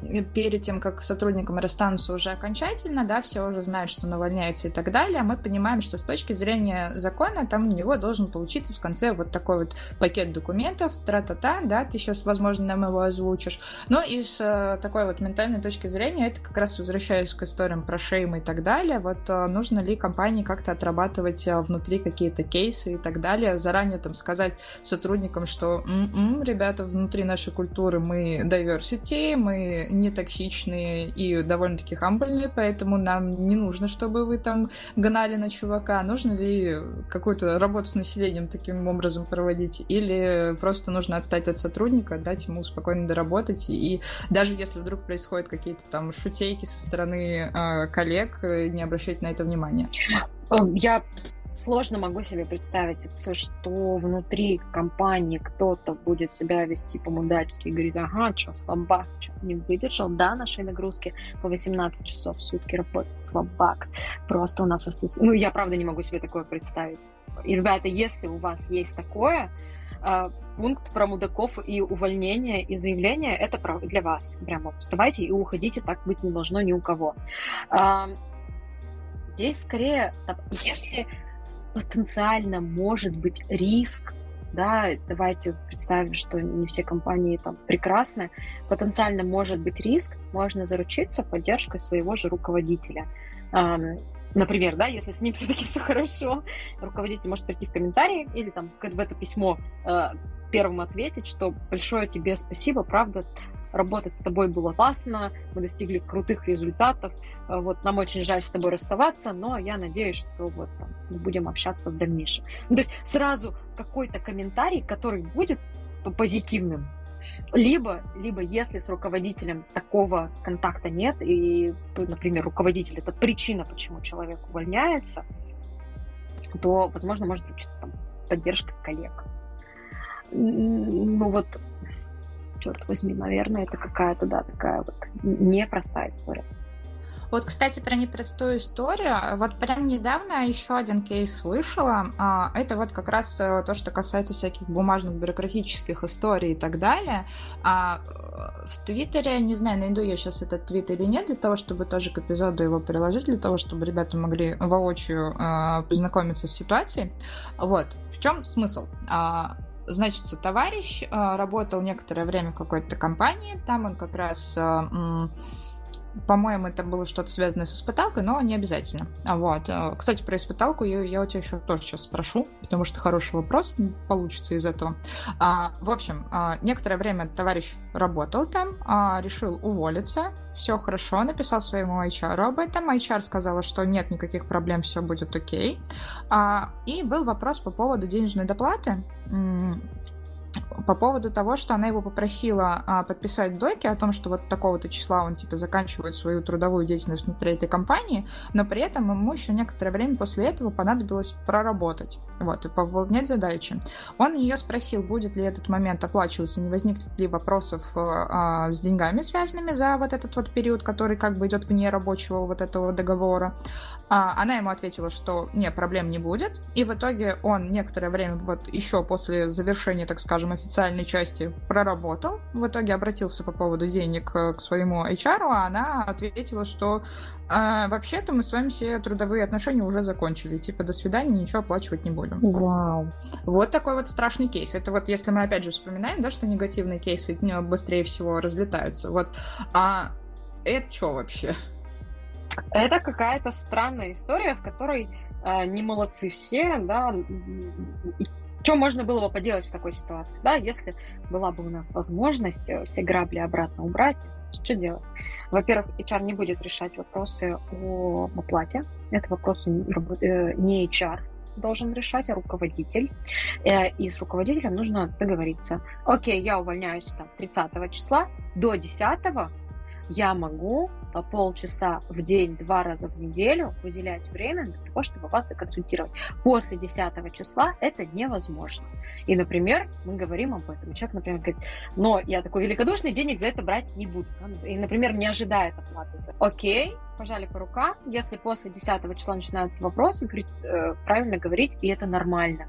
э, перед тем, как сотрудникам расстанутся уже окончательно, да, все уже знают, что он увольняется и так далее, а мы понимаем, что с точки зрения закона там у него должен получиться в конце вот такой вот пакет документов, тра-та-та, да, ты сейчас, возможно, нам его озвучишь. Но и с э, такой вот ментальной точки зрения, это как раз возвращаясь к историям про шейм и так далее, вот э, нужно ли компании как-то отрабатывать э, внутри какие-то кейсы и так далее, заранее там сказать сотрудникам, что м-м, говорим, ребята, внутри нашей культуры мы diversity, мы не токсичные и довольно-таки хамбельные, поэтому нам не нужно, чтобы вы там гнали на чувака. Нужно ли какую-то работу с населением таким образом проводить, или просто нужно отстать от сотрудника, дать ему спокойно доработать, и даже если вдруг происходят какие-то там шутейки со стороны э, коллег, не обращать на это внимания. Я сложно могу себе представить, что внутри компании кто-то будет себя вести по-мудачески и говорить: ага, что, слабак, что, не выдержал, да, нашей нагрузки по восемнадцать часов в сутки работать, слабак, просто у нас остается... Ну, я правда не могу себе такое представить. И, ребята, если у вас есть такое, пункт про мудаков и увольнение, и заявление, это для вас. Прямо вставайте и уходите, так быть не должно ни у кого. Здесь скорее, если... потенциально может быть риск, да, давайте представим, что не все компании там прекрасны, потенциально может быть риск, можно заручиться поддержкой своего же руководителя. Например, да, если с ним все-таки все хорошо, руководитель может прийти в комментарии или там в это письмо первым ответить, что большое тебе спасибо, правда, работать с тобой было классно, мы достигли крутых результатов, вот нам очень жаль с тобой расставаться, но я надеюсь, что вот там, мы будем общаться в дальнейшем. Ну, то есть сразу какой-то комментарий, который будет позитивным, либо, либо если с руководителем такого контакта нет, и, например, руководитель — это причина, почему человек увольняется, то, возможно, может быть там поддержка коллег. Ну вот, черт возьми, наверное, это какая-то, да, такая вот непростая история. Вот, кстати, про непростую историю. Вот прям недавно еще один кейс слышала. Это вот как раз то, что касается всяких бумажных бюрократических историй и так далее. В Твиттере, не знаю, найду я сейчас этот твит или нет, для того, чтобы тоже к эпизоду его приложить, для того, чтобы ребята могли воочию познакомиться с ситуацией. Вот. В чем смысл? Значит, товарищ работал некоторое время в какой-то компании, там он как раз... По-моему, это было что-то связанное с испыталкой, но не обязательно. Вот. Кстати, про испыталку я, я у тебя еще тоже сейчас спрошу, потому что хороший вопрос получится из этого. А, в общем, а, некоторое время товарищ работал там, а, решил уволиться, все хорошо, написал своему эйч ар об этом. эйч ар сказала, что нет никаких проблем, все будет окей. А, и был вопрос по поводу денежной доплаты. По поводу того, что она его попросила а, подписать доки о том, что вот такого-то числа он типа заканчивает свою трудовую деятельность внутри этой компании, но при этом ему еще некоторое время после этого понадобилось проработать, вот, и повыполнять задачи. Он ее спросил, будет ли этот момент оплачиваться, не возникнет ли вопросов а, с деньгами, связанными за вот этот вот период, который как бы идет вне рабочего вот этого договора. А, она ему ответила, что нет, проблем не будет, и в итоге он некоторое время вот еще после завершения, так скажем, официальной части проработал, в итоге обратился по поводу денег к своему эйч ар, а она ответила, что э, вообще-то мы с вами все трудовые отношения уже закончили, типа до свидания, ничего оплачивать не будем. Вау. Вот такой вот страшный кейс. Это вот если мы опять же вспоминаем, да, что негативные кейсы быстрее всего разлетаются. Вот. А это что вообще? Это какая-то странная история, в которой э, не молодцы все, да, что можно было бы поделать в такой ситуации, да, если была бы у нас возможность все грабли обратно убрать, что делать? Во-первых, эйч ар не будет решать вопросы о оплате, это вопросы не эйч ар должен решать, а руководитель, и с руководителем нужно договориться. Окей, я увольняюсь там тридцатого числа, до десятого я могу по полчаса в день, два раза в неделю выделять время для того, чтобы вас доконсультировать. После десятого числа это невозможно. И, например, мы говорим об этом. Человек, например, говорит: но я такой великодушный, денег за это брать не буду. И, например, не ожидает оплаты за... Окей, пожали по рукам. Если после десятого числа начинаются вопросы, говорит, правильно говорить, и это нормально.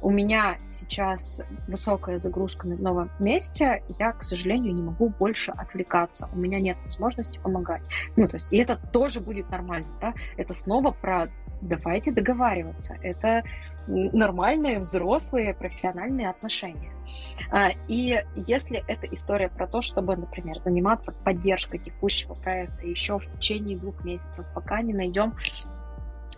У меня сейчас высокая загрузка на новом месте, я, к сожалению, не могу больше отвлекаться, у меня нет возможности помогать. Ну, то есть, и это тоже будет нормально, да? Это снова про «давайте договариваться». Это нормальные, взрослые, профессиональные отношения. И если это история про то, чтобы, например, заниматься поддержкой текущего проекта еще в течение двух месяцев, пока не найдем,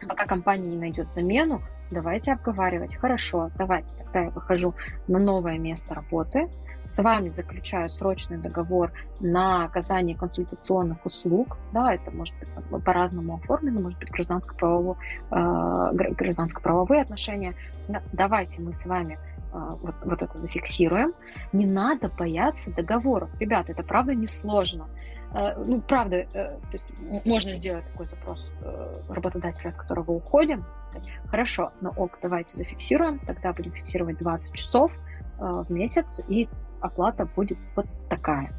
пока компания не найдет замену, давайте обговаривать. Хорошо, давайте, тогда я выхожу на новое место работы, с вами заключаю срочный договор на оказание консультационных услуг, да, это может быть там, по-разному оформлено, может быть гражданско-правовые, э, гражданско-правовые отношения. Да, давайте мы с вами э, вот, вот это зафиксируем. Не надо бояться договоров. Ребята, это правда несложно. Э, ну, правда, э, то есть можно сделать такой запрос э, работодателю, от которого уходим. Хорошо, ну ок, давайте зафиксируем, тогда будем фиксировать двадцать часов э, в месяц, и оплата будет вот такая.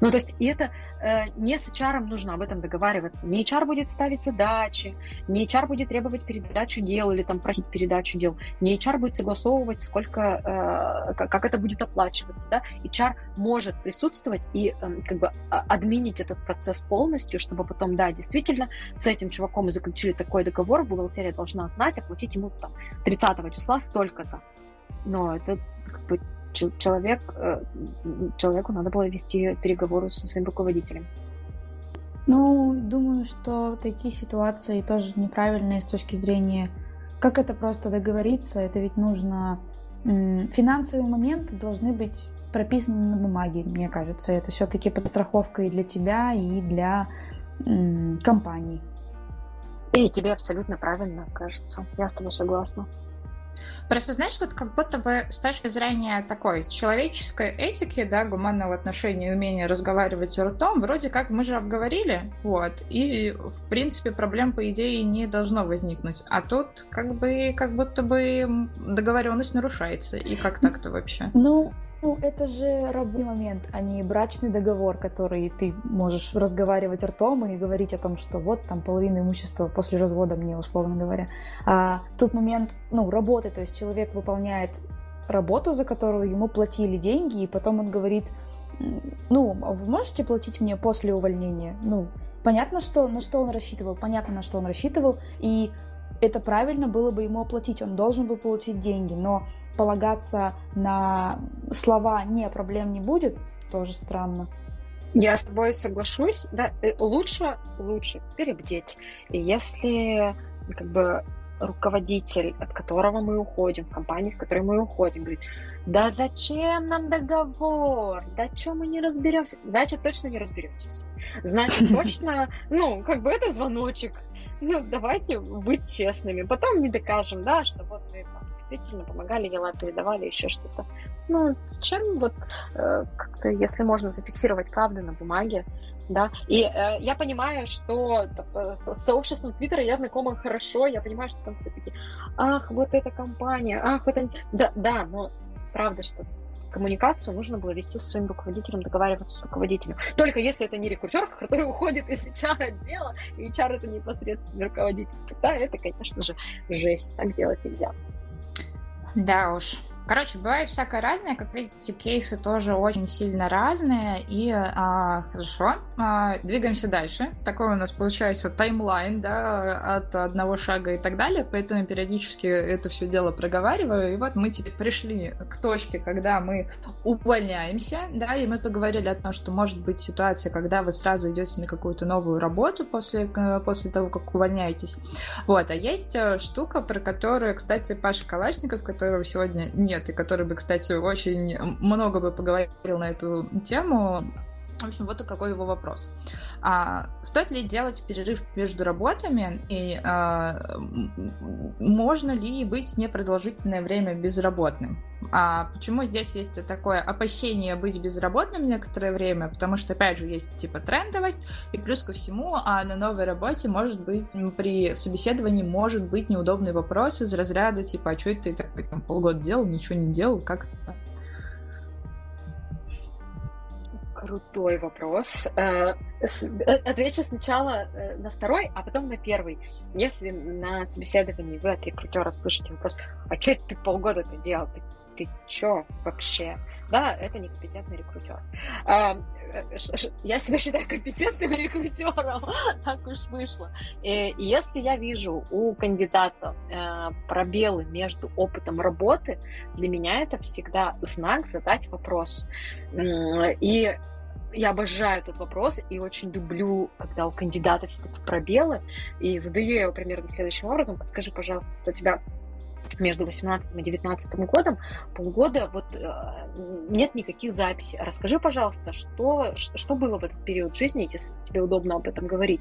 Ну, то есть, и это э, не с эйч ар нужно об этом договариваться. Не эйч ар будет ставить задачи, не эйч ар будет требовать передачу дел или там просить передачу дел, не эйч ар будет согласовывать, сколько, э, как это будет оплачиваться, да. эйч ар может присутствовать и э, как бы админить этот процесс полностью, чтобы потом, да, действительно, с этим чуваком мы заключили такой договор, бухгалтерия должна знать, оплатить ему там тридцатого числа столько-то. Но это как бы Человек, человеку надо было вести переговоры со своим руководителем. Ну, думаю, что такие ситуации тоже неправильные с точки зрения, как это просто договориться, это ведь нужно... Финансовые моменты должны быть прописаны на бумаге, мне кажется. Это все-таки подстраховка и для тебя, и для компании. И тебе абсолютно правильно, кажется. Я с тобой согласна. Просто, знаешь, тут как будто бы с точки зрения такой человеческой этики, да, гуманного отношения и умения разговаривать ртом, вроде как мы же обговорили, вот, и, в принципе, проблем, по идее, не должно возникнуть. А тут как бы, как будто бы договоренность нарушается. И как так-то вообще? Ну, это же рабочий момент, а не брачный договор, который ты можешь разговаривать ртом и говорить о том, что вот там половина имущества после развода мне, условно говоря. А тут момент, ну, работы, то есть человек выполняет работу, за которую ему платили деньги, и потом он говорит, ну, вы можете платить мне после увольнения? Ну, понятно, что, на что он рассчитывал, понятно, на что он рассчитывал, и это правильно было бы ему оплатить, он должен был получить деньги, но полагаться на слова «не, проблем не будет» тоже странно. Я с тобой соглашусь, да, лучше, лучше перебдеть. И если как бы руководитель, от которого мы уходим, в компании, с которой мы уходим, говорит, да зачем нам договор, да чё мы не разберемся, значит, точно не разберетесь. Значит, точно, ну, как бы это звоночек. Ну, давайте быть честными. Потом не докажем, да, что вот мы там действительно помогали, дела передавали, еще что-то. Ну, зачем вот э, как-то, если можно зафиксировать правду на бумаге, да. И э, я понимаю, что э, с сообществом Твиттера я знакома хорошо, я понимаю, что там все такие, ах, вот эта компания, ах, вот они... Да, да, но правда, что коммуникацию нужно было вести со своим руководителем, договариваться с руководителем. Только если это не рекрутер, который уходит из эйч ар-отдела, и эйч ар это непосредственно руководитель. Да, это, конечно же, жесть. Так делать нельзя. Да уж. Короче, бывает всякое разное. Как видите, кейсы тоже очень сильно разные. И а, хорошо, а, двигаемся дальше. Такой у нас получается таймлайн, да, от одного шага и так далее. Поэтому периодически это все дело проговариваю. И вот мы теперь пришли к точке, когда мы увольняемся, да, и мы поговорили о том, что может быть ситуация, когда вы сразу идете на какую-то новую работу после, после того, как увольняетесь. Вот. А есть штука, про которую, кстати, Паша Калашников, которого сегодня нет, и который бы, кстати, очень много бы поговорил на эту тему. В общем, вот какой его вопрос. А, стоит ли делать перерыв между работами? И а, можно ли быть непродолжительное время безработным? А почему здесь есть такое опасение быть безработным некоторое время? Потому что, опять же, есть типа трендовость. И плюс ко всему, а на новой работе может быть при собеседовании может быть неудобный вопрос из разряда типа, а что это ты такой там, полгода делал, ничего не делал, как это? Крутой вопрос. Отвечу сначала на второй, а потом на первый. Если на собеседовании вы от рекрутера слышите вопрос, а что это ты полгода это делал? Ты, ты что вообще? Да, это некомпетентный рекрутер. Я себя считаю компетентным рекрутером. Так уж вышло. И если я вижу у кандидата пробелы между опытом работы, для меня это всегда знак задать вопрос. И я обожаю этот вопрос и очень люблю, когда у кандидатов есть пробелы, и задаю его примерно следующим образом. Подскажи, пожалуйста, у тебя между восемнадцатым и девятнадцатым годом, полгода, вот нет никаких записей. Расскажи, пожалуйста, что, что было в этот период жизни, если тебе удобно об этом говорить.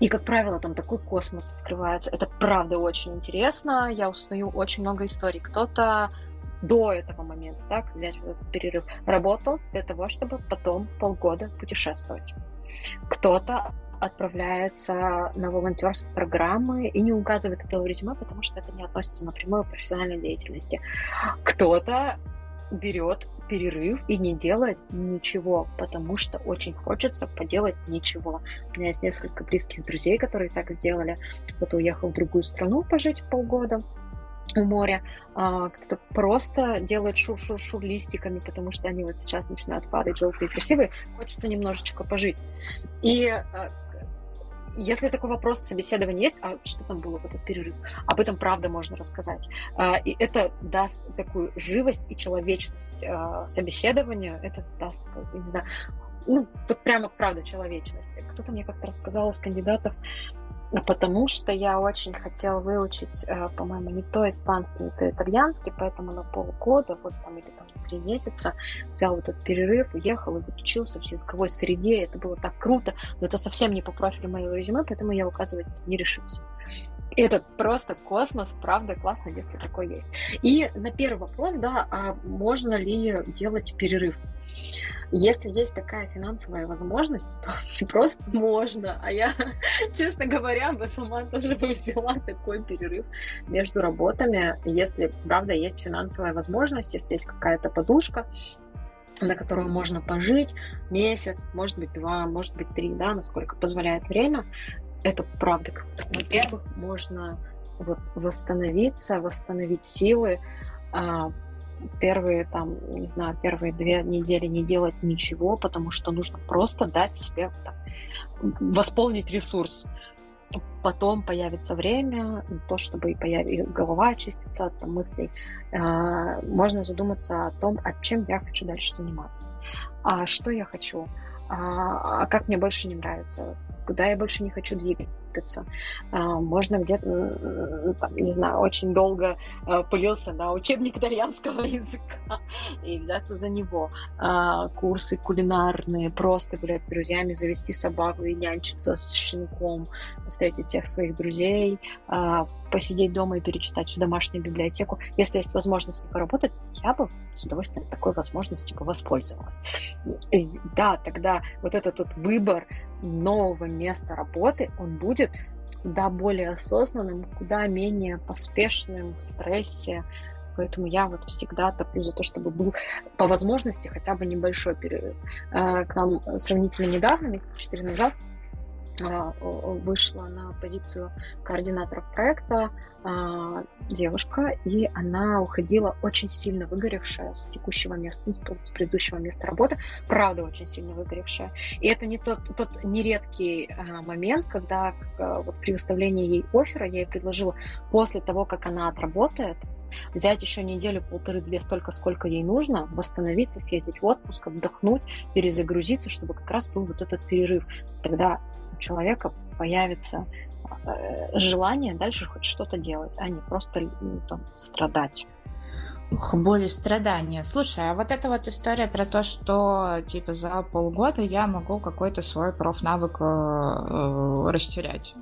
И, как правило, там такой космос открывается. Это правда очень интересно. Я узнаю очень много историй. Кто-то до этого момента, так, взять вот этот перерыв, работал для того, чтобы потом полгода путешествовать. Кто-то отправляется на волонтерские программы и не указывает этого в резюме, потому что это не относится напрямую к профессиональной деятельности. Кто-то берет перерыв и не делает ничего, потому что очень хочется поделать ничего. У меня есть несколько близких друзей, которые так сделали. Кто-то уехал в другую страну пожить полгода у моря, кто-то просто делает шур-шур-шур листиками, потому что они вот сейчас начинают падать, желтые, красивые, хочется немножечко пожить. И если такой вопрос собеседования есть, а что там было в этот перерыв, об этом правда можно рассказать. И это даст такую живость и человечность собеседованию, это даст, я не знаю, ну, вот прямо правда человечность. Кто-то мне как-то рассказал из кандидатов, потому что я очень хотела выучить, по-моему, не то испанский, не то итальянский, поэтому на полгода, вот там или там три месяца, взял вот этот перерыв, уехал и учился в языковой среде, это было так круто, но это совсем не по профилю моего резюме, поэтому я указывать не решился. И это просто космос, правда, классно, если такое есть. И на первый вопрос, да, а можно ли делать перерыв? Если есть такая финансовая возможность, то просто можно. А я, честно говоря, бы сама тоже бы взяла такой перерыв между работами, если, правда, есть финансовая возможность, если есть какая-то подушка, на которую можно пожить месяц, может быть, два, может быть, три, да, насколько позволяет время. Это правда. Во-первых, можно вот восстановиться, восстановить силы, Первые, там, не знаю, первые две недели не делать ничего, потому что нужно просто дать себе так, восполнить ресурс. Потом появится время, то, чтобы и появ... голова очистится от там, мыслей. Можно задуматься о том, а чем я хочу дальше заниматься, а что я хочу, а как мне больше не нравится, куда я больше не хочу двигаться. Можно где-то, там, не знаю, очень долго пылился на учебник итальянского языка и взяться за него. Курсы кулинарные, просто гулять с друзьями, завести собаку и нянчиться с щенком, встретить всех своих друзей, посидеть дома и перечитать в домашнюю библиотеку. Если есть возможность поработать, я бы с удовольствием такой возможностью бы воспользовалась. И, да, тогда вот этот вот выбор нового места работы, он будет куда более осознанным, куда менее поспешным в стрессе. Поэтому я вот всегда топлю за то, чтобы был по возможности хотя бы небольшой перерыв. К нам сравнительно недавно, месяца четыре назад, вышла на позицию координаторов проекта девушка, и она уходила очень сильно выгоревшая с текущего места, с предыдущего места работы, правда, очень сильно выгоревшая. И это не тот, тот нередкий момент, когда вот при выставлении ей оффера я ей предложила после того, как она отработает, взять еще неделю, полторы-две, столько, сколько ей нужно, восстановиться, съездить в отпуск, отдохнуть, перезагрузиться, чтобы как раз был вот этот перерыв. Тогда у человека появится желание дальше хоть что-то делать, а не просто ну, там, страдать. Ух, боль и страдания. Слушай, а вот эта вот история про то, что типа за полгода я могу какой-то свой профнавык э, растерять.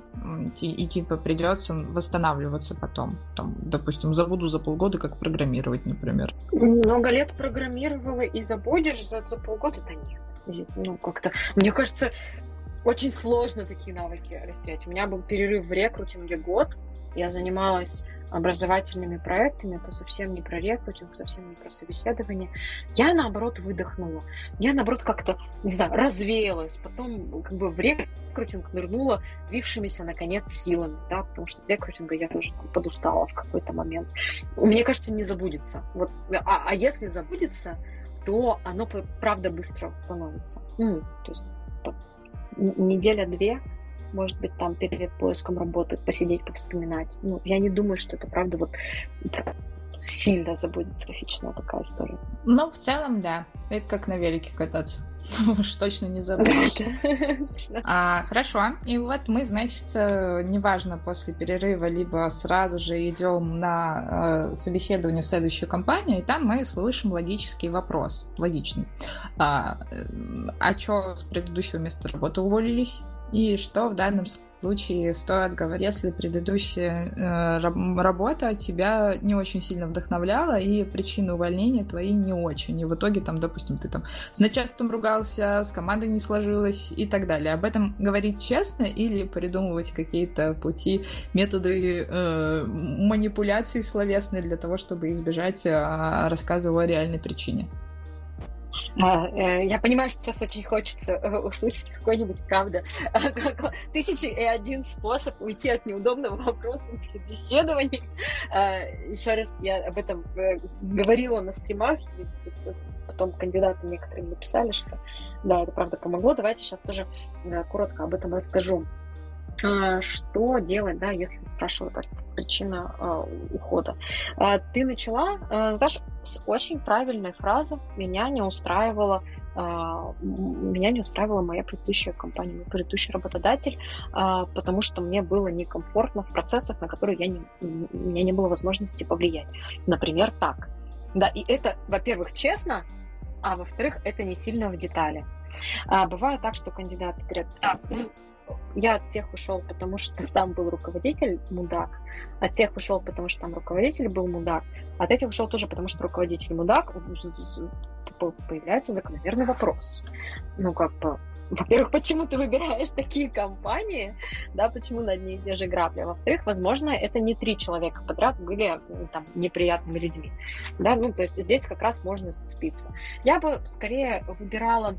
И, и типа придется восстанавливаться потом. Там, допустим, забуду за полгода, как программировать, например. Много лет программировала и забудешь, за, за полгода-то нет. Ну, как-то, мне кажется, очень сложно такие навыки растерять. У меня был перерыв в рекрутинге год. Я занималась образовательными проектами, это совсем не про рекрутинг, совсем не про собеседование. Я, наоборот, выдохнула. Я, наоборот, как-то, не знаю, развеялась. Потом как бы в рекрутинг нырнула вившимися, наконец, силами, да, потому что от рекрутинга я тоже там, подустала в какой-то момент. Мне кажется, не забудется. Вот. А, а если забудется, то оно, правда, быстро восстановится. Ну, то есть неделя-две, может быть, там перед поиском работы посидеть, повспоминать. Ну, я не думаю, что это правда вот сильно забудет графичная такая история. Ну, в целом, да. Это как на велике кататься. Уж точно не забудешь. а, хорошо. И вот мы, значит, неважно, после перерыва, либо сразу же идем на э, собеседование в следующую компанию, и там мы слышим логический вопрос. Логичный. А, а что с предыдущего места работы уволились? И что в данном случае стоит говорить, если предыдущая э, работа тебя не очень сильно вдохновляла, и причины увольнения твои не очень. И в итоге, там, допустим, ты там с начальством ругался, с командой не сложилось и так далее. Об этом говорить честно или придумывать какие-то пути, методы э, манипуляции словесной для того, чтобы избежать э, рассказа о реальной причине? Я понимаю, что сейчас очень хочется услышать какой-нибудь, правда, тысячи и один способ уйти от неудобного вопроса в собеседовании. Еще раз, я об этом говорила на стримах, и потом кандидаты некоторые написали, что да, это правда помогло. Давайте сейчас тоже коротко об этом расскажу. Что делать, да, если спрашивают причина э, ухода? Э, ты начала, э, Наташа, с очень правильной фразы. Меня не устраивала, э, меня не устраивала моя предыдущая компания, мой предыдущий работодатель, э, потому что мне было некомфортно в процессах, на которые я не, у меня не было возможности повлиять. Например, так. Да, и это, во-первых, честно, а во-вторых, это не сильно в детали. А бывает так, что кандидаты говорят: так, ну, я от тех ушел, потому что там был руководитель мудак, от тех ушел, потому что там руководитель был мудак, от этих ушел тоже, потому что руководитель мудак. Появляется закономерный вопрос. Ну, как бы, во-первых, почему ты выбираешь такие компании, да, почему на одни и те же грабли? Во-вторых, возможно, это не три человека подряд были там неприятными людьми, да, ну, то есть здесь как раз можно сцепиться. Я бы скорее выбирала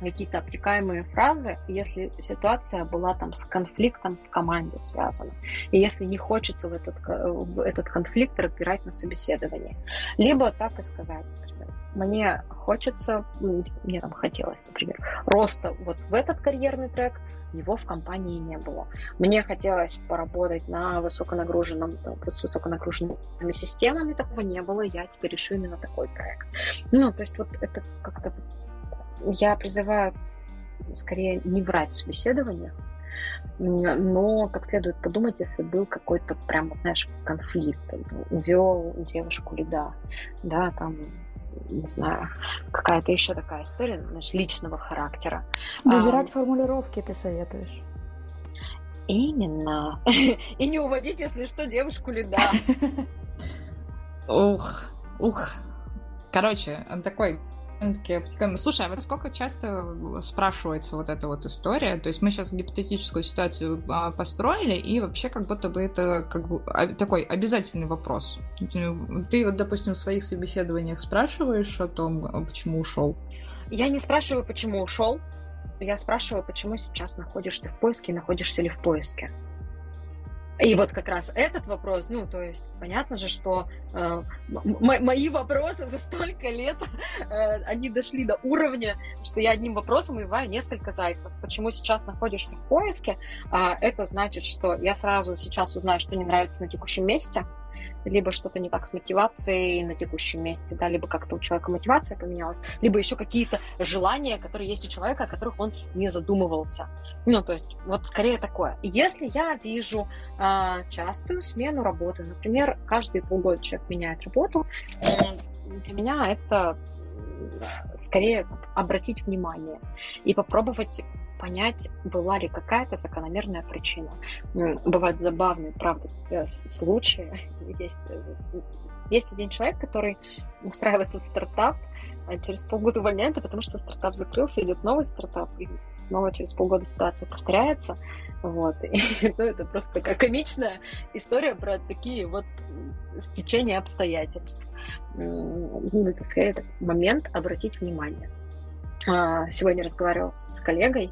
какие-то обтекаемые фразы, если ситуация была там с конфликтом в команде связана, и если не хочется в этот, в этот конфликт разбирать на собеседовании. Либо так и сказать, например, мне хочется, мне там хотелось, например, роста вот в этот карьерный трек, его в компании не было. Мне хотелось поработать на высоконагруженном, там, с высоконагруженными системами, такого не было, я теперь решу именно такой проект. Ну, то есть вот это как-то. Я призываю скорее не врать в собеседованиях, но как следует подумать, если был какой-то прямо, знаешь, конфликт, увел девушку или да, да, там, не знаю, какая-то еще такая история, знаешь, личного характера. Выбирать а, формулировки ты советуешь. Именно. И не уводить, если что, девушку или да. Ух, ух. Короче, он такой. Такие, слушай, а вот сколько часто спрашивается вот эта вот история? То есть мы сейчас гипотетическую ситуацию построили, и вообще как будто бы это как бы такой обязательный вопрос. Ты вот, допустим, в своих собеседованиях спрашиваешь о том, почему ушел? Я не спрашиваю, почему ушел. Я спрашиваю, почему сейчас находишься в поиске, находишься ли в поиске. И вот как раз этот вопрос, ну, то есть, понятно же, что э, м- м- мои вопросы за столько лет, э, они дошли до уровня, что я одним вопросом убиваю несколько зайцев. Почему сейчас находишься в поиске? Э, это значит, что я сразу сейчас узнаю, что не нравится на текущем месте, либо что-то не так с мотивацией на текущем месте, да, либо как-то у человека мотивация поменялась, либо еще какие-то желания, которые есть у человека, о которых он не задумывался. Ну, то есть, вот скорее такое. Если я вижу э, частую смену работы. Например, каждые полгода человек меняет работу. Для меня это скорее обратить внимание и попробовать понять, была ли какая-то закономерная причина. Бывают забавные, правда, случаи. Есть, есть один человек, который устраивается в стартап, через полгода увольняется, потому что стартап закрылся, идет новый стартап, и снова через полгода ситуация повторяется. Вот. И, ну, это просто такая комичная история про такие вот стечения обстоятельств. Это скорее момент обратить внимание. Сегодня разговаривала с коллегой,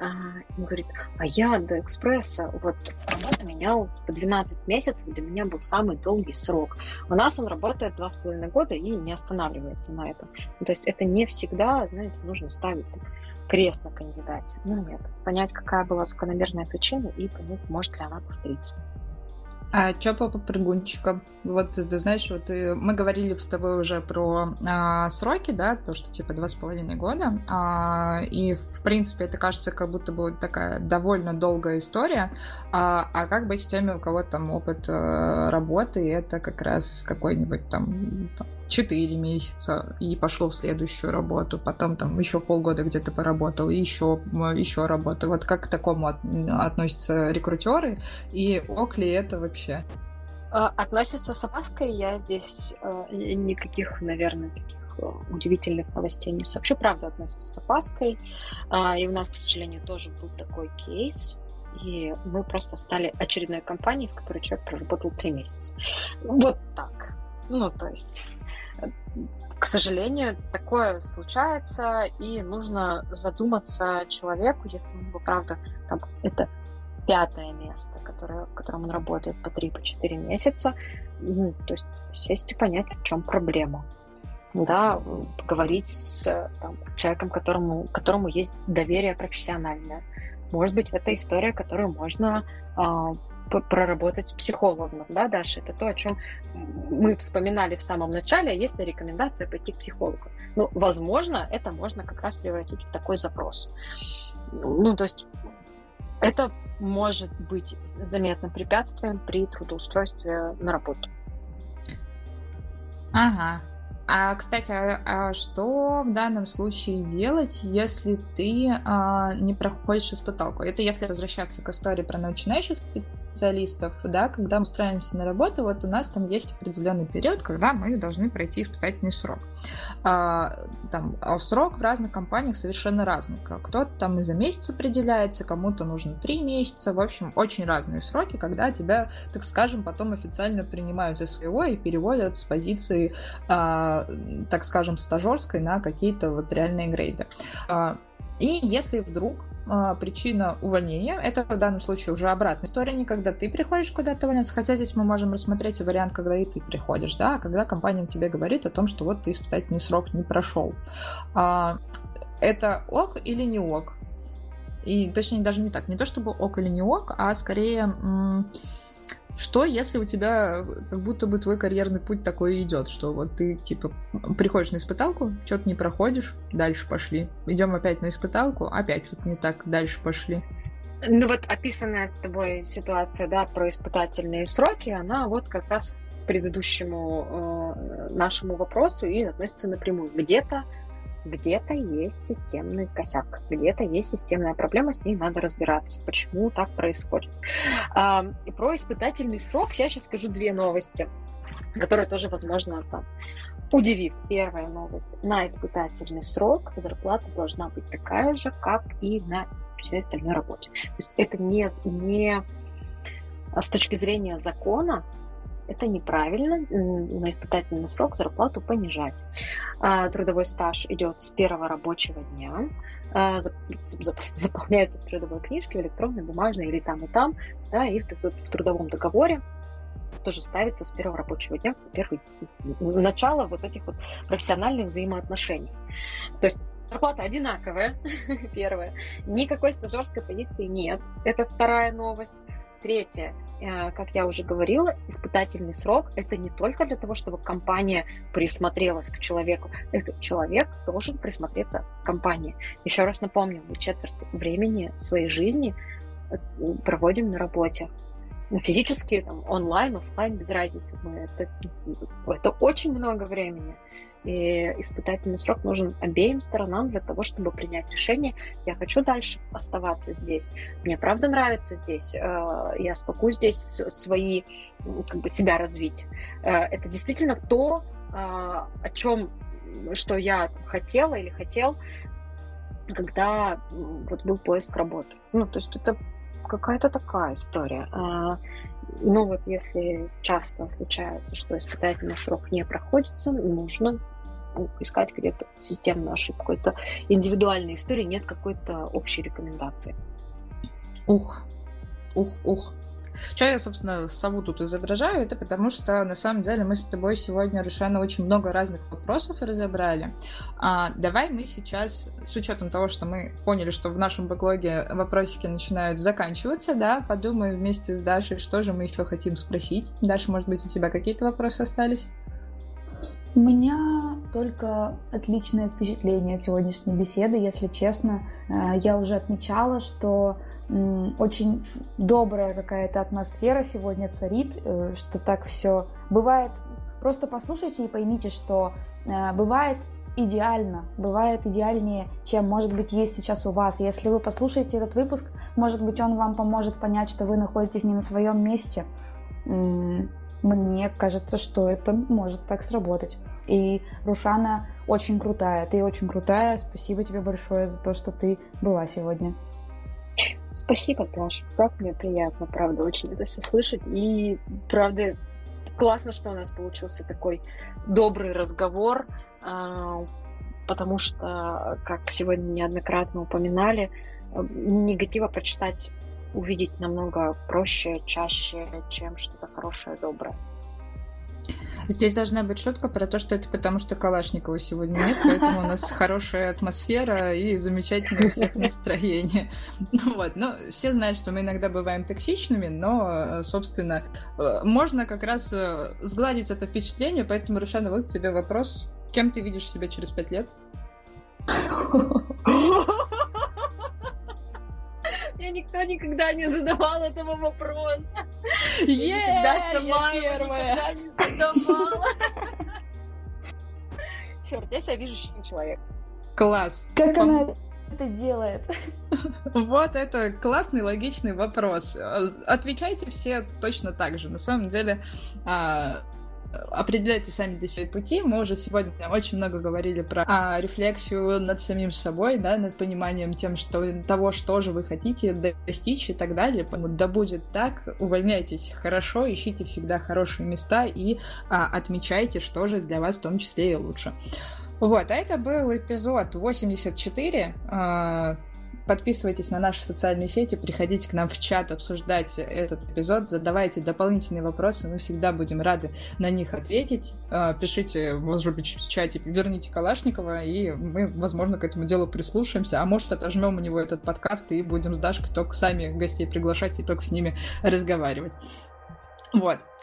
он говорит, а я до «Экспресса» вот работу менял по двенадцать месяцев, для меня был самый долгий срок. У нас он работает два с половиной года и не останавливается на этом. То есть это не всегда, знаете, нужно ставить крест на кандидате. Ну нет, понять, какая была закономерная причина и понять, может ли она повториться. А что по попрыгунчикам? Вот, ты знаешь, вот мы говорили с тобой уже про а, сроки, да, то, что типа два с половиной года, а, и, в принципе, это кажется, как будто бы такая довольно долгая история, а, а как быть с теми, у кого там опыт а, работы, и это как раз какой-нибудь там, там четыре месяца, и пошло в следующую работу, потом там еще полгода где-то поработал, и еще, еще работа. Вот как к такому от, относятся рекрутеры, и ок ли это вообще? Относятся с опаской, я здесь э, никаких, наверное, таких удивительных новостей не сообщу. Правда, относятся с опаской, э, и у нас, к сожалению, тоже был такой кейс, и мы просто стали очередной компанией, в которой человек проработал три месяца. Вот так. Ну, то есть, к сожалению, такое случается, и нужно задуматься человеку, если у него, правда, там, это... пятое место, которое, в котором он работает по три-четыре месяца, ну, то есть сесть и понять, в чем проблема. Да, поговорить с, там, с человеком, которому, которому есть доверие профессиональное. Может быть, это история, которую можно а, проработать с психологом. Да, Даша, это то, о чем мы вспоминали в самом начале, есть ли рекомендация пойти к психологу. Ну, возможно, это можно как раз превратить в такой запрос. Ну, то есть это может быть заметным препятствием при трудоустройстве на работу. Ага. А, кстати, а, а что в данном случае делать, если ты а, не проходишь испыталку? Это если возвращаться к истории про начинающих специалистов, да, когда мы устраиваемся на работу, вот у нас там есть определенный период, когда мы должны пройти испытательный срок. А, там, а срок в разных компаниях совершенно разный. Кто-то там и за месяц определяется, кому-то нужно три месяца. В общем, очень разные сроки, когда тебя, так скажем, потом официально принимают за своего и переводят с позиции... А, так скажем, стажерской на какие-то вот реальные грейды. И если вдруг причина увольнения, это в данном случае уже обратная история, не когда ты приходишь куда-то увольняться, хотя здесь мы можем рассмотреть вариант, когда и ты приходишь, да, а когда компания тебе говорит о том, что вот ты испытательный срок не прошел. Это ок или не ок? И, точнее, даже не так, не то чтобы ок или не ок, а скорее... Что, если у тебя как будто бы твой карьерный путь такой идет, что вот ты, типа, приходишь на испыталку, что-то не проходишь, дальше пошли. Идем опять на испыталку, опять что-то не так, дальше пошли. Ну вот описанная тобой ситуация, да, про испытательные сроки, она вот как раз к предыдущему э, нашему вопросу и относится напрямую. Где-то, где-то есть системный косяк, где-то есть системная проблема, с ней надо разбираться, почему так происходит. А, и про испытательный срок я сейчас скажу две новости, которые тоже, возможно, там, удивит. Первая новость. На испытательный срок зарплата должна быть такая же, как и на всей остальной работе. То есть это не, не с точки зрения закона, это неправильно, на испытательный срок зарплату понижать. Трудовой стаж идет с первого рабочего дня, заполняется в трудовой книжке, в электронной, бумажной или там и там, да, и в трудовом договоре тоже ставится с первого рабочего дня, первый, начало вот этих вот профессиональных взаимоотношений. То есть зарплата одинаковая, первая, никакой стажерской позиции нет, это вторая новость. Третье, как я уже говорила, испытательный срок – это не только для того, чтобы компания присмотрелась к человеку. Этот человек должен присмотреться к компании. Еще раз напомню, мы четверть времени своей жизни проводим на работе. Физически, там, онлайн, офлайн, без разницы. Мы, это, это очень много времени. И испытательный срок нужен обеим сторонам для того, чтобы принять решение. Я хочу дальше оставаться здесь. Мне правда нравится здесь. Я смогу здесь свои, как бы, себя развить. Это действительно то, о чем, что я хотела или хотел, когда вот был поиск работы. Ну, то есть это какая-то такая история. Ну вот если часто случается, что испытательный срок не проходится, нужно искать где-то системную ошибку. Это индивидуальная история, нет какой-то общей рекомендации. Ух, ух, ух. Что я, собственно, сову тут изображаю, это потому что, на самом деле, мы с тобой сегодня, Рушана, очень много разных вопросов разобрали. А, давай мы сейчас, с учетом того, что мы поняли, что в нашем бэклоге вопросики начинают заканчиваться, да, подумаем вместе с Дашей, что же мы еще хотим спросить. Даша, может быть, у тебя какие-то вопросы остались? У меня только отличное впечатление от сегодняшней беседы, если честно. Я уже отмечала, что очень добрая какая-то атмосфера сегодня царит, что так все бывает. Просто послушайте и поймите, что бывает идеально, бывает идеальнее, чем, может быть, есть сейчас у вас. Если вы послушаете этот выпуск, может быть, он вам поможет понять, что вы находитесь не на своем месте. Мне кажется, что это может так сработать. И Рушана очень крутая. Ты очень крутая. Спасибо тебе большое за то, что ты была сегодня. Спасибо, Таша. Как мне приятно, правда, очень это все слышать. И, правда, классно, что у нас получился такой добрый разговор, потому что, как сегодня неоднократно упоминали, негатива прочитать, увидеть намного проще, чаще, чем что-то хорошее, доброе. Здесь должна быть шутка про то, что это потому, что Калашникова сегодня нет, поэтому у нас хорошая атмосфера и замечательное у всех настроение. Вот. Но все знают, что мы иногда бываем токсичными, но, собственно, можно как раз сгладить это впечатление, поэтому, Рушана, вот тебе вопрос. Кем ты видишь себя через пять лет? Мне никто никогда не задавал этого вопроса. Я никогда сама его никогда не задавала. Черт, я себя вижу честным человеком. Класс. Как она это делает? Вот это классный, логичный вопрос. Отвечайте все точно так же. На самом деле... Определяйте сами для себя пути. Мы уже сегодня очень много говорили про а, рефлексию над самим собой, да, над пониманием тем, что, того, что же вы хотите достичь и так далее. Поэтому да будет так, увольняйтесь хорошо, ищите всегда хорошие места и а, отмечайте, что же для вас в том числе и лучше. Вот, а это был эпизод восемьдесят четыре. А, Подписывайтесь на наши социальные сети, приходите к нам в чат, обсуждайте этот эпизод, задавайте дополнительные вопросы, мы всегда будем рады на них ответить. Пишите, может быть, в чате, верните Калашникова, и мы, возможно, к этому делу прислушаемся, а может, отожмем у него этот подкаст и будем с Дашкой только сами гостей приглашать и только с ними разговаривать. Вот.